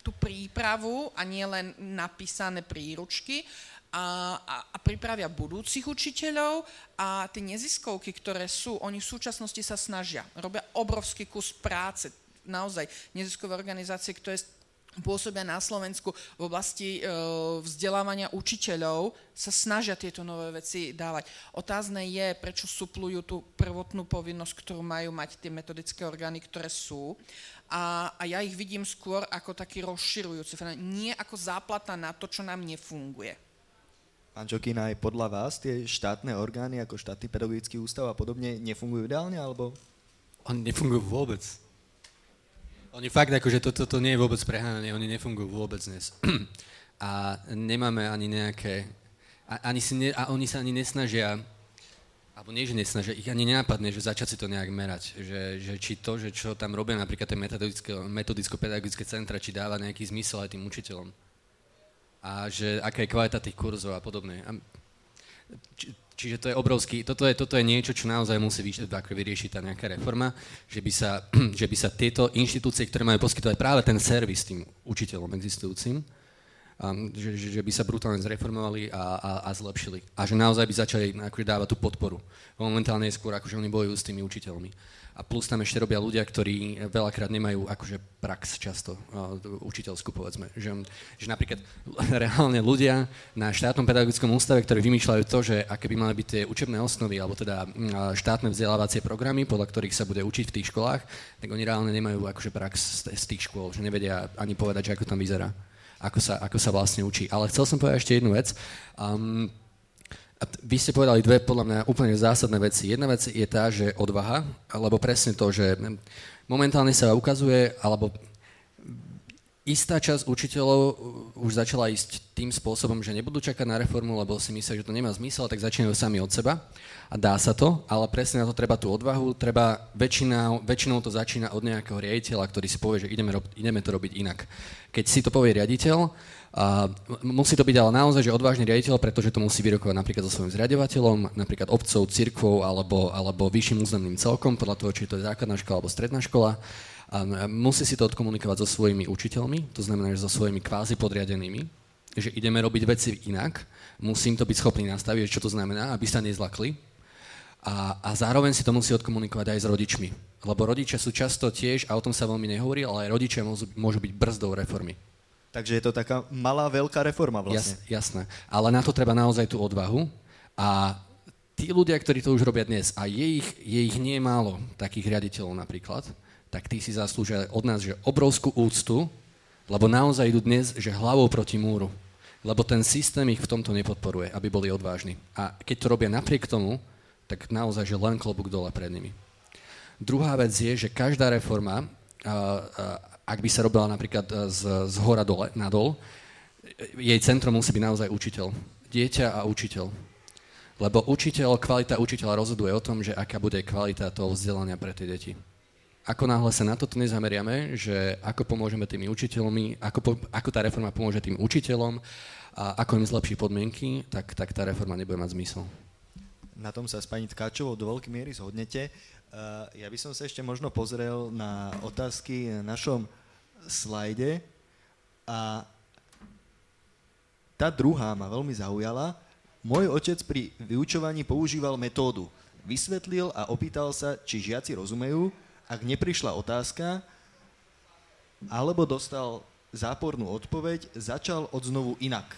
tú prípravu a nie len napísané príručky a pripravia budúcich učiteľov a tie neziskovky, ktoré sú, oni v súčasnosti sa snažia, robia obrovský kus práce, naozaj neziskové organizácie, ktoré pôsobia na Slovensku v oblasti vzdelávania učiteľov, sa snažia tieto nové veci dávať. Otázne je, prečo suplujú tú prvotnú povinnosť, ktorú majú mať tie metodické orgány, ktoré sú. A ja ich vidím skôr ako taký rozširujúci, nie ako záplata na to, čo nám nefunguje. Pán Čokina, aj podľa vás tie štátne orgány, ako štátny pedagogický ústav a podobne, nefungujú ideálne, alebo? Oni nefungujú vôbec. Oni fakt akože toto nie je vôbec prehnané, oni nefungujú vôbec dnes. A nemáme ani nejaké, a oni sa ani nesnažia, alebo nie, že nesnažia, ich ani nenápadne, že začať si to nejak merať. Že či to, že čo tam robia napríklad tie metodicko-pedagogické centra, či dáva nejaký zmysel aj tým učiteľom. A že aká je kvalita tých kurzov a podobne. Čiže to je obrovský, toto je niečo, čo naozaj musí vyriešiť tá nejaká reforma, že by sa tieto inštitúcie, ktoré majú poskytovať práve ten servis tým učiteľom existujúcim, že by sa brutálne zreformovali a zlepšili. A že naozaj by začali dávať tú podporu. Momentálne je skôr, akože oni bojujú s tými učiteľmi. A plus tam ešte robia ľudia, ktorí veľakrát nemajú akože prax často, učiteľskú povedzme. Že napríklad reálne ľudia na štátnom pedagogickom ústave, ktorí vymýšľajú to, že aké by mali byť tie učebné osnovy, alebo teda štátne vzdelávacie programy, podľa ktorých sa bude učiť v tých školách, tak oni reálne nemajú akože prax z tých škôl, že nevedia ani povedať, že ako tam vyzerá. Ako sa vlastne učí. Ale chcel som povedať ešte jednu vec. Vy ste povedali dve, podľa mňa, úplne zásadné veci. Jedna vec je tá, že odvaha, alebo presne to, že momentálne sa ukazuje, alebo istá časť učiteľov už začala ísť tým spôsobom, že nebudú čakať na reformu, lebo si myslia, že to nemá zmysel, tak začínajú sami od seba a dá sa to, ale presne na to treba tú odvahu, treba väčšinou to začína od nejakého riaditeľa, ktorý si povie, že ideme to robiť inak. Keď si to povie riaditeľ, musí to byť ale naozaj, že odvážny riaditeľ, pretože to musí vyrokovať napríklad so svojím zriaďovateľom, napríklad obcov, cirkvou alebo vyšším územným celkom, podľa toho, či to je základná škola alebo stredná škola. A musí si to odkomunikovať so svojimi učiteľmi, to znamená, že so svojimi kvázi podriadenými, že ideme robiť veci inak, musím to byť schopný nastaviť, čo to znamená, aby sa nezlakli. A zároveň si to musí odkomunikovať aj s rodičmi, lebo rodičia sú často tiež, a o tom sa veľmi nehovorí, ale aj rodičia môžu byť brzdou reformy. Takže je to taká malá, veľká reforma vlastne. Jasné, ale na to treba naozaj tú odvahu a tí ľudia, ktorí to už robia dnes, a je ich nie málo, takých riaditeľov napríklad, tak tí si zaslúžia od nás, že obrovskú úctu, lebo naozaj idú dnes, že hlavou proti múru. lebo ten systém ich v tomto nepodporuje, aby boli odvážni. A keď to robia napriek tomu, tak naozaj, že len klobúk dole pred nimi. Druhá vec je, že každá reforma, ak by sa robila napríklad z hora dole, nadol, jej centrom musí byť naozaj učiteľ. Dieťa a učiteľ. Lebo učiteľ, kvalita učiteľa rozhoduje o tom, že aká bude kvalita toho vzdelania pre tie deti. Ako náhle sa na toto nezameriame, že ako pomôžeme tými učiteľmi, ako tá reforma pomôže tým učiteľom a ako im zlepší podmienky, tak tá reforma nebude mať zmysel. Na tom sa s pani Tkáčovou do veľkej miery zhodnete. Ja by som sa ešte možno pozrel na otázky na našom slajde a tá druhá ma veľmi zaujala. Môj otec pri vyučovaní používal metódu. Vysvetlil a opýtal sa, či žiaci rozumejú. Ak neprišla otázka, alebo dostal zápornú odpoveď, začal odznovu inak.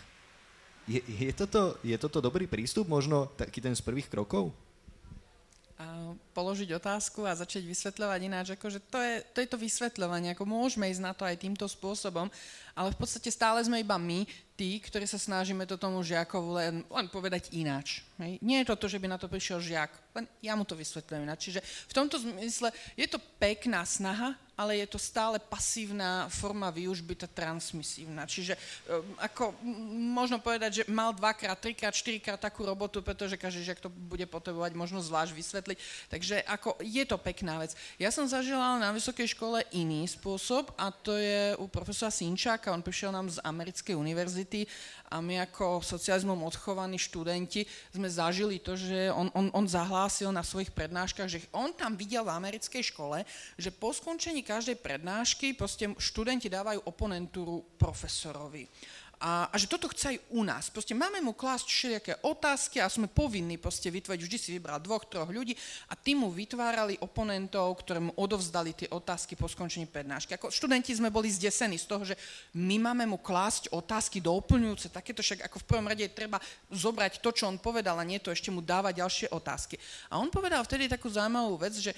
Je toto dobrý prístup, možno taký ten z prvých krokov? Položiť otázku a začať vysvetľovať ináč, akože to je to vysvetľovanie, ako môžeme ísť na to aj týmto spôsobom, ale v podstate stále sme iba my, tí, ktorí sa snažíme to tomu žiakovu len povedať ináč. Hej? Nie je to, že by na to prišiel žiak, len ja mu to vysvetľujem ináč. Čiže v tomto zmysle je to pekná snaha, ale je to stále pasívna forma výužby, tá transmisívna. Čiže ako možno povedať, že mal 2x, 3x, 4x takú robotu, pretože každý žiak to bude potrebovať možno zvlášť vysvetliť. Takže ako je to pekná vec. Ja som zažila na vysokej škole iný spôsob a to je u profesora Sinčáka. On prišiel nám z Americkej univerzity a my ako socializmom odchovaní študenti sme zažili to, že on zahlásil na svojich prednáškach, že on tam videl v americkej škole, že po skončení každej prednášky proste študenti dávajú oponentúru profesorovi. A že toto chce aj u nás. Proste máme mu klásť všelijaké otázky a sme povinní proste vytvoriť. Vždy si vybral 2-3 ľudí a tým mu vytvárali oponentov, ktoré mu odovzdali tie otázky po skončení prednášky. Ako študenti sme boli zdesení z toho, že my máme mu klásť otázky doplňujúce. Takéto však ako v prvom rade treba zobrať to, čo on povedal a nie to ešte mu dávať ďalšie otázky. A on povedal vtedy takú zaujímavú vec, že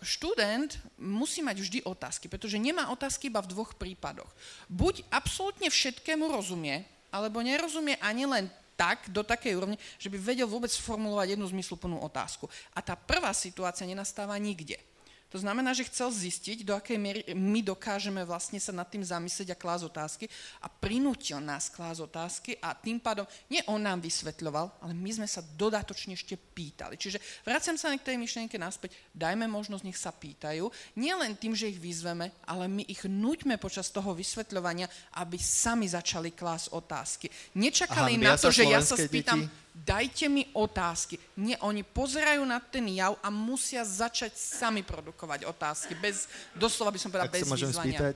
študent musí mať vždy otázky, pretože nemá otázky iba v dvoch prípadoch. Buď absolútne všetkému rozumie, alebo nerozumie ani len tak, do takej úrovne, že by vedel vôbec formulovať jednu zmysluplnú otázku. A tá prvá situácia nenastáva nikde. To znamená, že chcel zistiť, do akej miery my dokážeme vlastne sa nad tým zamyslieť a klásť otázky a prinútil nás klásť otázky a tým pádom nie on nám vysvetľoval, ale my sme sa dodatočne ešte pýtali. Čiže vraciam sa k tej myšlienke naspäť, dajme možnosť, nech sa pýtajú, nielen tým, že ich vyzveme, ale my ich núťme počas toho vysvetľovania, aby sami začali klásť otázky. Nečakali na to, že ja sa spýtam... Deti? Dajte mi otázky. Nie, oni pozerajú na ten jav a musia začať sami produkovať otázky. Doslova by som povedala, bez výzvania. Ak sa môžem spýtať,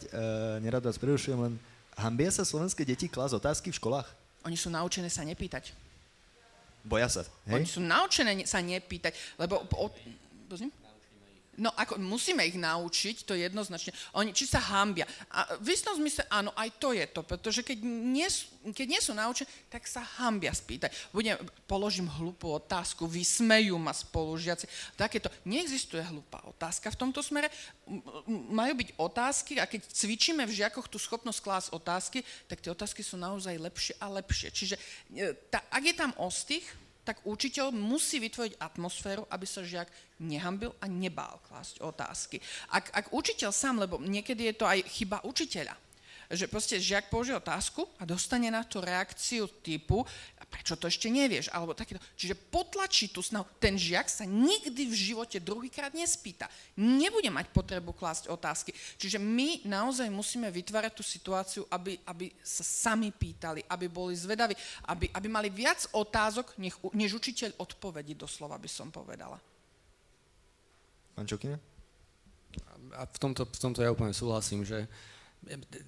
nerad vás prerušujem, len hanbia sa slovenské deti klásť otázky v školách? Oni sú naučené sa nepýtať. Boja sa, hej? Oni sú naučené sa nepýtať, lebo... No, ako musíme ich naučiť, to jednoznačne. Oni či sa hanbia. A v istom zmysle, áno, aj to je to, pretože keď nie sú naučení, tak sa hanbia spýtať. Položím hlúpú otázku, vysmejú ma spolužiaci. Takéto, neexistuje hlúpa otázka v tomto smere. Majú byť otázky a keď cvičíme v žiakoch tú schopnosť klásť otázky, tak tie otázky sú naozaj lepšie a lepšie. Čiže ak je tam ostych, tak učiteľ musí vytvoriť atmosféru, aby sa žiak nehanbil a nebál klásť otázky. Ak učiteľ sám, lebo niekedy je to aj chyba učiteľa, že proste žiak použije otázku a dostane na to reakciu typu prečo to ešte nevieš, alebo takéto. Čiže potlačí tú snahu. Ten žiak sa nikdy v živote druhýkrát nespýta. Nebude mať potrebu klásť otázky. Čiže my naozaj musíme vytvárať tú situáciu, aby sa sami pýtali, aby boli zvedaví, aby mali viac otázok, než učiteľ odpovedí doslova, by som povedala. Pán Čokina? A v tomto ja úplne súhlasím, že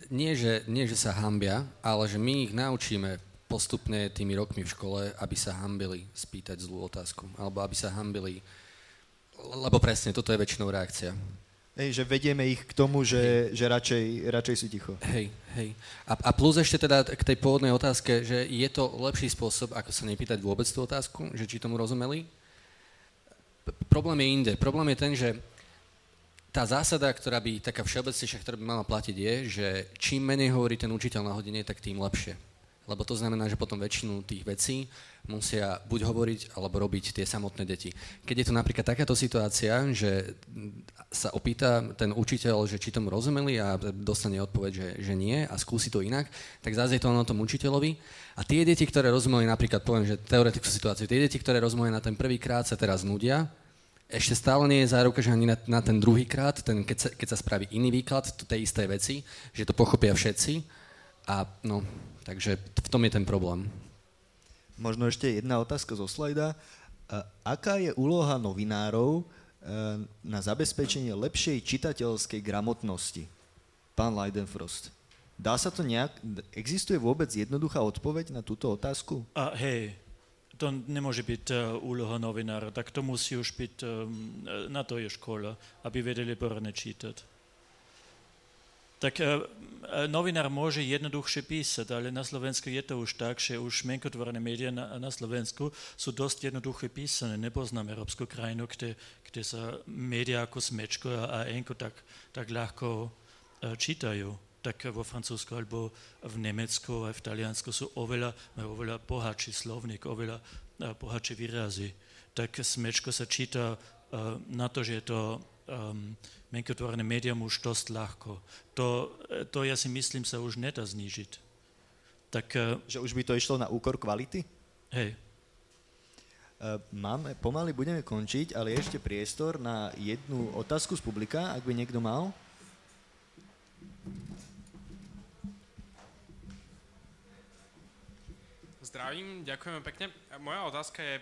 nie, že sa hanbia, ale že my ich naučíme postupne tými rokmi v škole, aby sa hanbili spýtať zlú otázku. Alebo aby sa hanbili, lebo presne, toto je väčšinou reakcia. Hej, že vedieme ich k tomu, že radšej sú ticho. Hej. A plus ešte teda k tej pôvodnej otázke, že je to lepší spôsob, ako sa nepýtať vôbec tú otázku, že či tomu rozumeli. Problém je inde. Problém je ten, že tá zásada, ktorá by taká všeobecnejšia, ktorá by mala platiť je, že čím menej hovorí ten učiteľ na hodine, tak tým lepšie. lebo to znamená, že potom väčšinu tých vecí musia buď hovoriť, alebo robiť tie samotné deti. Keď je to napríklad takáto situácia, že sa opýta ten učiteľ, že či tomu rozumeli a dostane odpoveď, že nie a skúsi to inak, tak zase je to na tom učiteľovi. A tie deti, ktoré rozumeli, napríklad poviem, že teoretickú situáciu, tie deti, ktoré rozumeli na ten prvýkrát, sa teraz nudia, ešte stále nie je záruka, že ani na ten druhýkrát, keď sa spraví iný výklad tej istej veci, že to pochopia všetci a no, takže v tom je ten problém. Možno ešte jedna otázka zo slajda. Aká je úloha novinárov na zabezpečenie lepšej čitateľskej gramotnosti? Pán Leidenfrost, dá sa to nejak... Existuje vôbec jednoduchá odpoveď na túto otázku? Hej, to nemôže byť úloha novinára, tak to musí už byť... na to je škola, aby vedeli poradne čítať. Tak novinár môže jednoduchšie písať, ale na Slovensku je to už tak, že už mienkotvorné médiá na Slovensku sú dosť jednoduché písané. Nepoznám európsku krajinu, kde sa médiá ako smečko a enko tak ľahko čítajú. Tak vo Francúzsku alebo v Nemecku a v Taliansku sú oveľa bohatší slovník, oveľa bohatší výrazy. Tak smečko sa číta na to, že je to... mienkotvorné médium už dosť ľahko. To ja si myslím, sa už nedá znížiť. Tak, že už by to išlo na úkor kvality? Hej. Pomaly budeme končiť, ale ešte priestor na jednu otázku z publika, ak by niekto mal. Zdravím, ďakujeme pekne. Moja otázka je,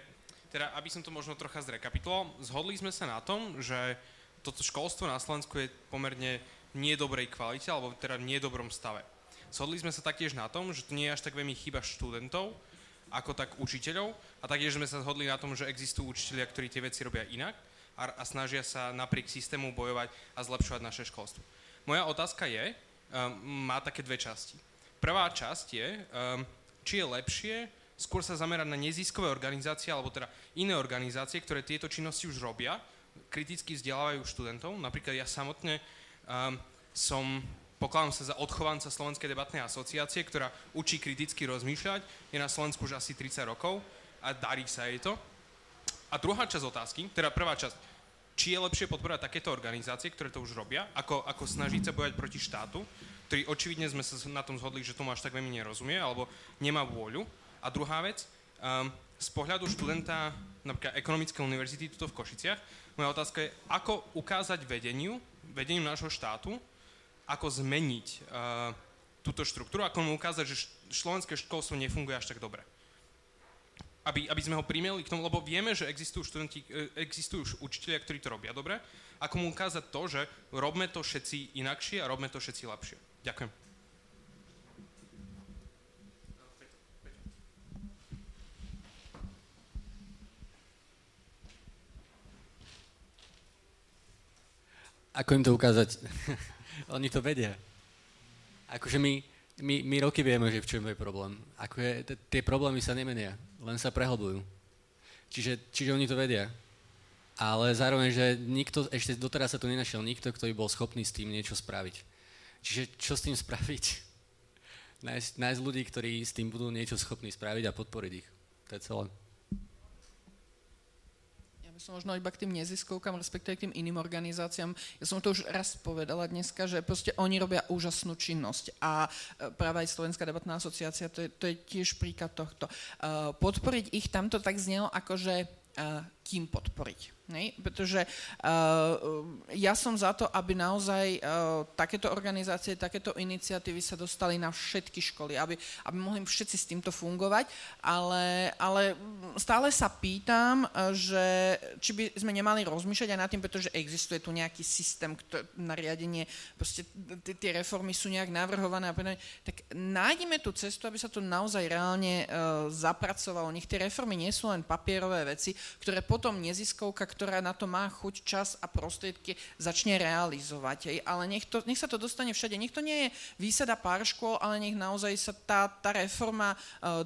teda aby som to možno trocha zrekapituloval, zhodli sme sa na tom, že toto školstvo na Slovensku je pomerne nedobrej kvalite, alebo teda v nedobrom stave. Shodli sme sa taktiež na tom, že to nie je až tak veľmi chyba študentov, ako tak učiteľov, a taktiež sme sa zhodli na tom, že existujú učitelia, ktorí tie veci robia inak a snažia sa napriek systému bojovať a zlepšovať naše školstvo. Moja otázka je, má také dve časti. Prvá časť je, či je lepšie skôr sa zamerať na neziskové organizácie, alebo teda iné organizácie, ktoré tieto činnosti už robia, kriticky vzdelávajú študentov. Napríklad ja samotne pokladám sa za odchovanca Slovenskej debatnej asociácie, ktorá učí kriticky rozmýšľať, je na Slovensku už asi 30 rokov a darí sa jej to. A druhá časť otázky, teda prvá časť, či je lepšie podporovať takéto organizácie, ktoré to už robia, ako snažiť sa bojovať proti štátu, ktorý očividne sme sa na tom zhodli, že tomu až tak veľmi nerozumie, alebo nemá vôľu. A druhá vec, z pohľadu študenta napríklad Ekonomickej univerzity tuto v Košiciach, moja otázka je, ako ukázať vedeniu nášho štátu, ako zmeniť túto štruktúru, ako mu ukázať, že slovenské školstvo nefunguje až tak dobre. Aby sme ho primelili k tomu, lebo vieme, že existujú učitelia, ktorí to robia dobre, ako mu ukázať to, že robme to všetci inakšie a robme to všetci lepšie. Ďakujem. Ako im to ukázať? Oni to vedia. Akože my roky vieme, že v čom je problém. Akože tie problémy sa nemenia, len sa prehlbujú. Čiže oni to vedia. Ale zároveň, že nikto, ešte doteraz sa tu nenašiel nikto, kto by bol schopný s tým niečo spraviť. Čiže čo s tým spraviť? Nájsť ľudí, ktorí s tým budú niečo schopní spraviť a podporiť ich. To je celé. Možno iba k tým neziskovkám, respektíve k tým iným organizáciám. Ja som to už raz povedala dneska, že proste oni robia úžasnú činnosť a práve aj Slovenská debatná asociácia, to je tiež príklad tohto. Podporiť ich tamto tak znelo akože... kým podporiť. Ne? Pretože ja som za to, aby naozaj takéto organizácie, takéto iniciatívy sa dostali na všetky školy, aby mohli všetci s týmto fungovať, ale stále sa pýtam, že či by sme nemali rozmýšľať aj nad tým, pretože existuje tu nejaký systém, nariadenie, proste tie reformy sú nejak navrhované, tak nájdeme tú cestu, aby sa to naozaj reálne zapracovalo. Nech tie reformy nie sú len papierové veci, ktoré potom neziskovka, ktorá na to má chuť, čas a prostriedky, začne realizovať. Ale nech sa to dostane všade. Nech to nie je výsada pár škôl, ale nech naozaj sa tá reforma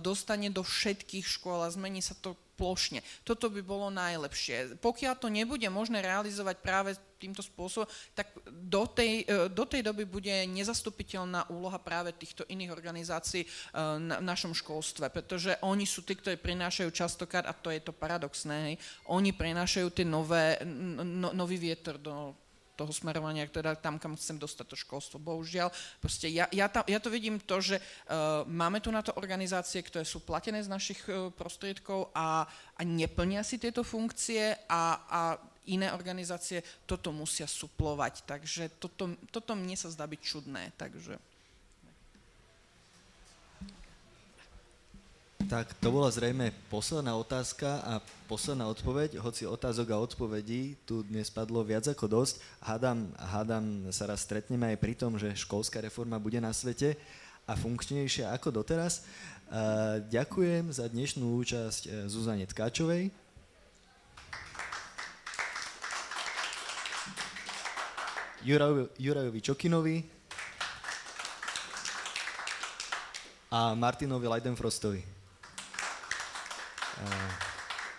dostane do všetkých škôl a zmení sa to plošne. Toto by bolo najlepšie. Pokiaľ to nebude možné realizovať práve týmto spôsobom, tak do tej doby bude nezastupiteľná úloha práve týchto iných organizácií v našom školstve, pretože oni sú tí, ktorí prinášajú častokrát, a to je to paradoxné, hej, oni prinášajú tie nový vietor do toho smerovania, teda tam, kam chcem dostať to školstvo. Bohužiaľ, proste ja to vidím to, že máme tu na to organizácie, ktoré sú platené z našich prostriedkov a neplnia si tieto funkcie a iné organizácie toto musia suplovať. Takže toto mne sa zdá byť čudné. Takže. Tak to bola zrejme posledná otázka a posledná odpoveď, hoci otázok a odpovedí tu dnes padlo viac ako dosť. Hádam sa raz stretneme aj pri tom, že školská reforma bude na svete a funkčnejšia ako doteraz. Ďakujem za dnešnú účasť Zuzane Tkáčovej. Jurajovi Čokinovi a Martinovi Leidenfrostovi.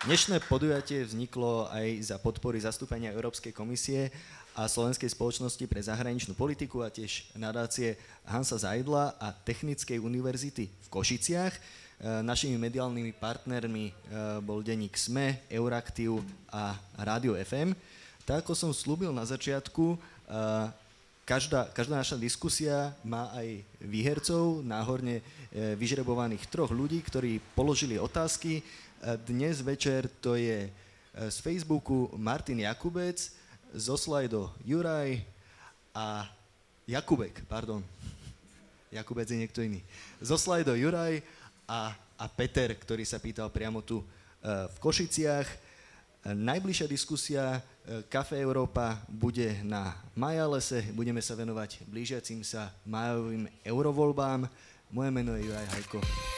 Dnešné podujatie vzniklo aj za podpory zastúpenia Európskej komisie a Slovenskej spoločnosti pre zahraničnú politiku a tiež nadácie Hansa Zajdla a Technickej univerzity v Košiciach. Našimi mediálnymi partnermi bol denník SME, Euraktiv a Rádio FM. Tak ako som slúbil na začiatku, Každá naša diskusia má aj výhercov, náhodne vyžrebovaných troch ľudí, ktorí položili otázky. Dnes večer to je z Facebooku Martin Jakubec, zo Slido Juraj a Jakubek, pardon. Jakubec je niekto iný. Zo Slido Juraj a Peter, ktorý sa pýtal priamo tu v Košiciach. Najbližšia diskusia Café Európa bude na Majálese. Budeme sa venovať blížiacim sa májovým eurovoľbám. Moje meno je Juraj Hajko.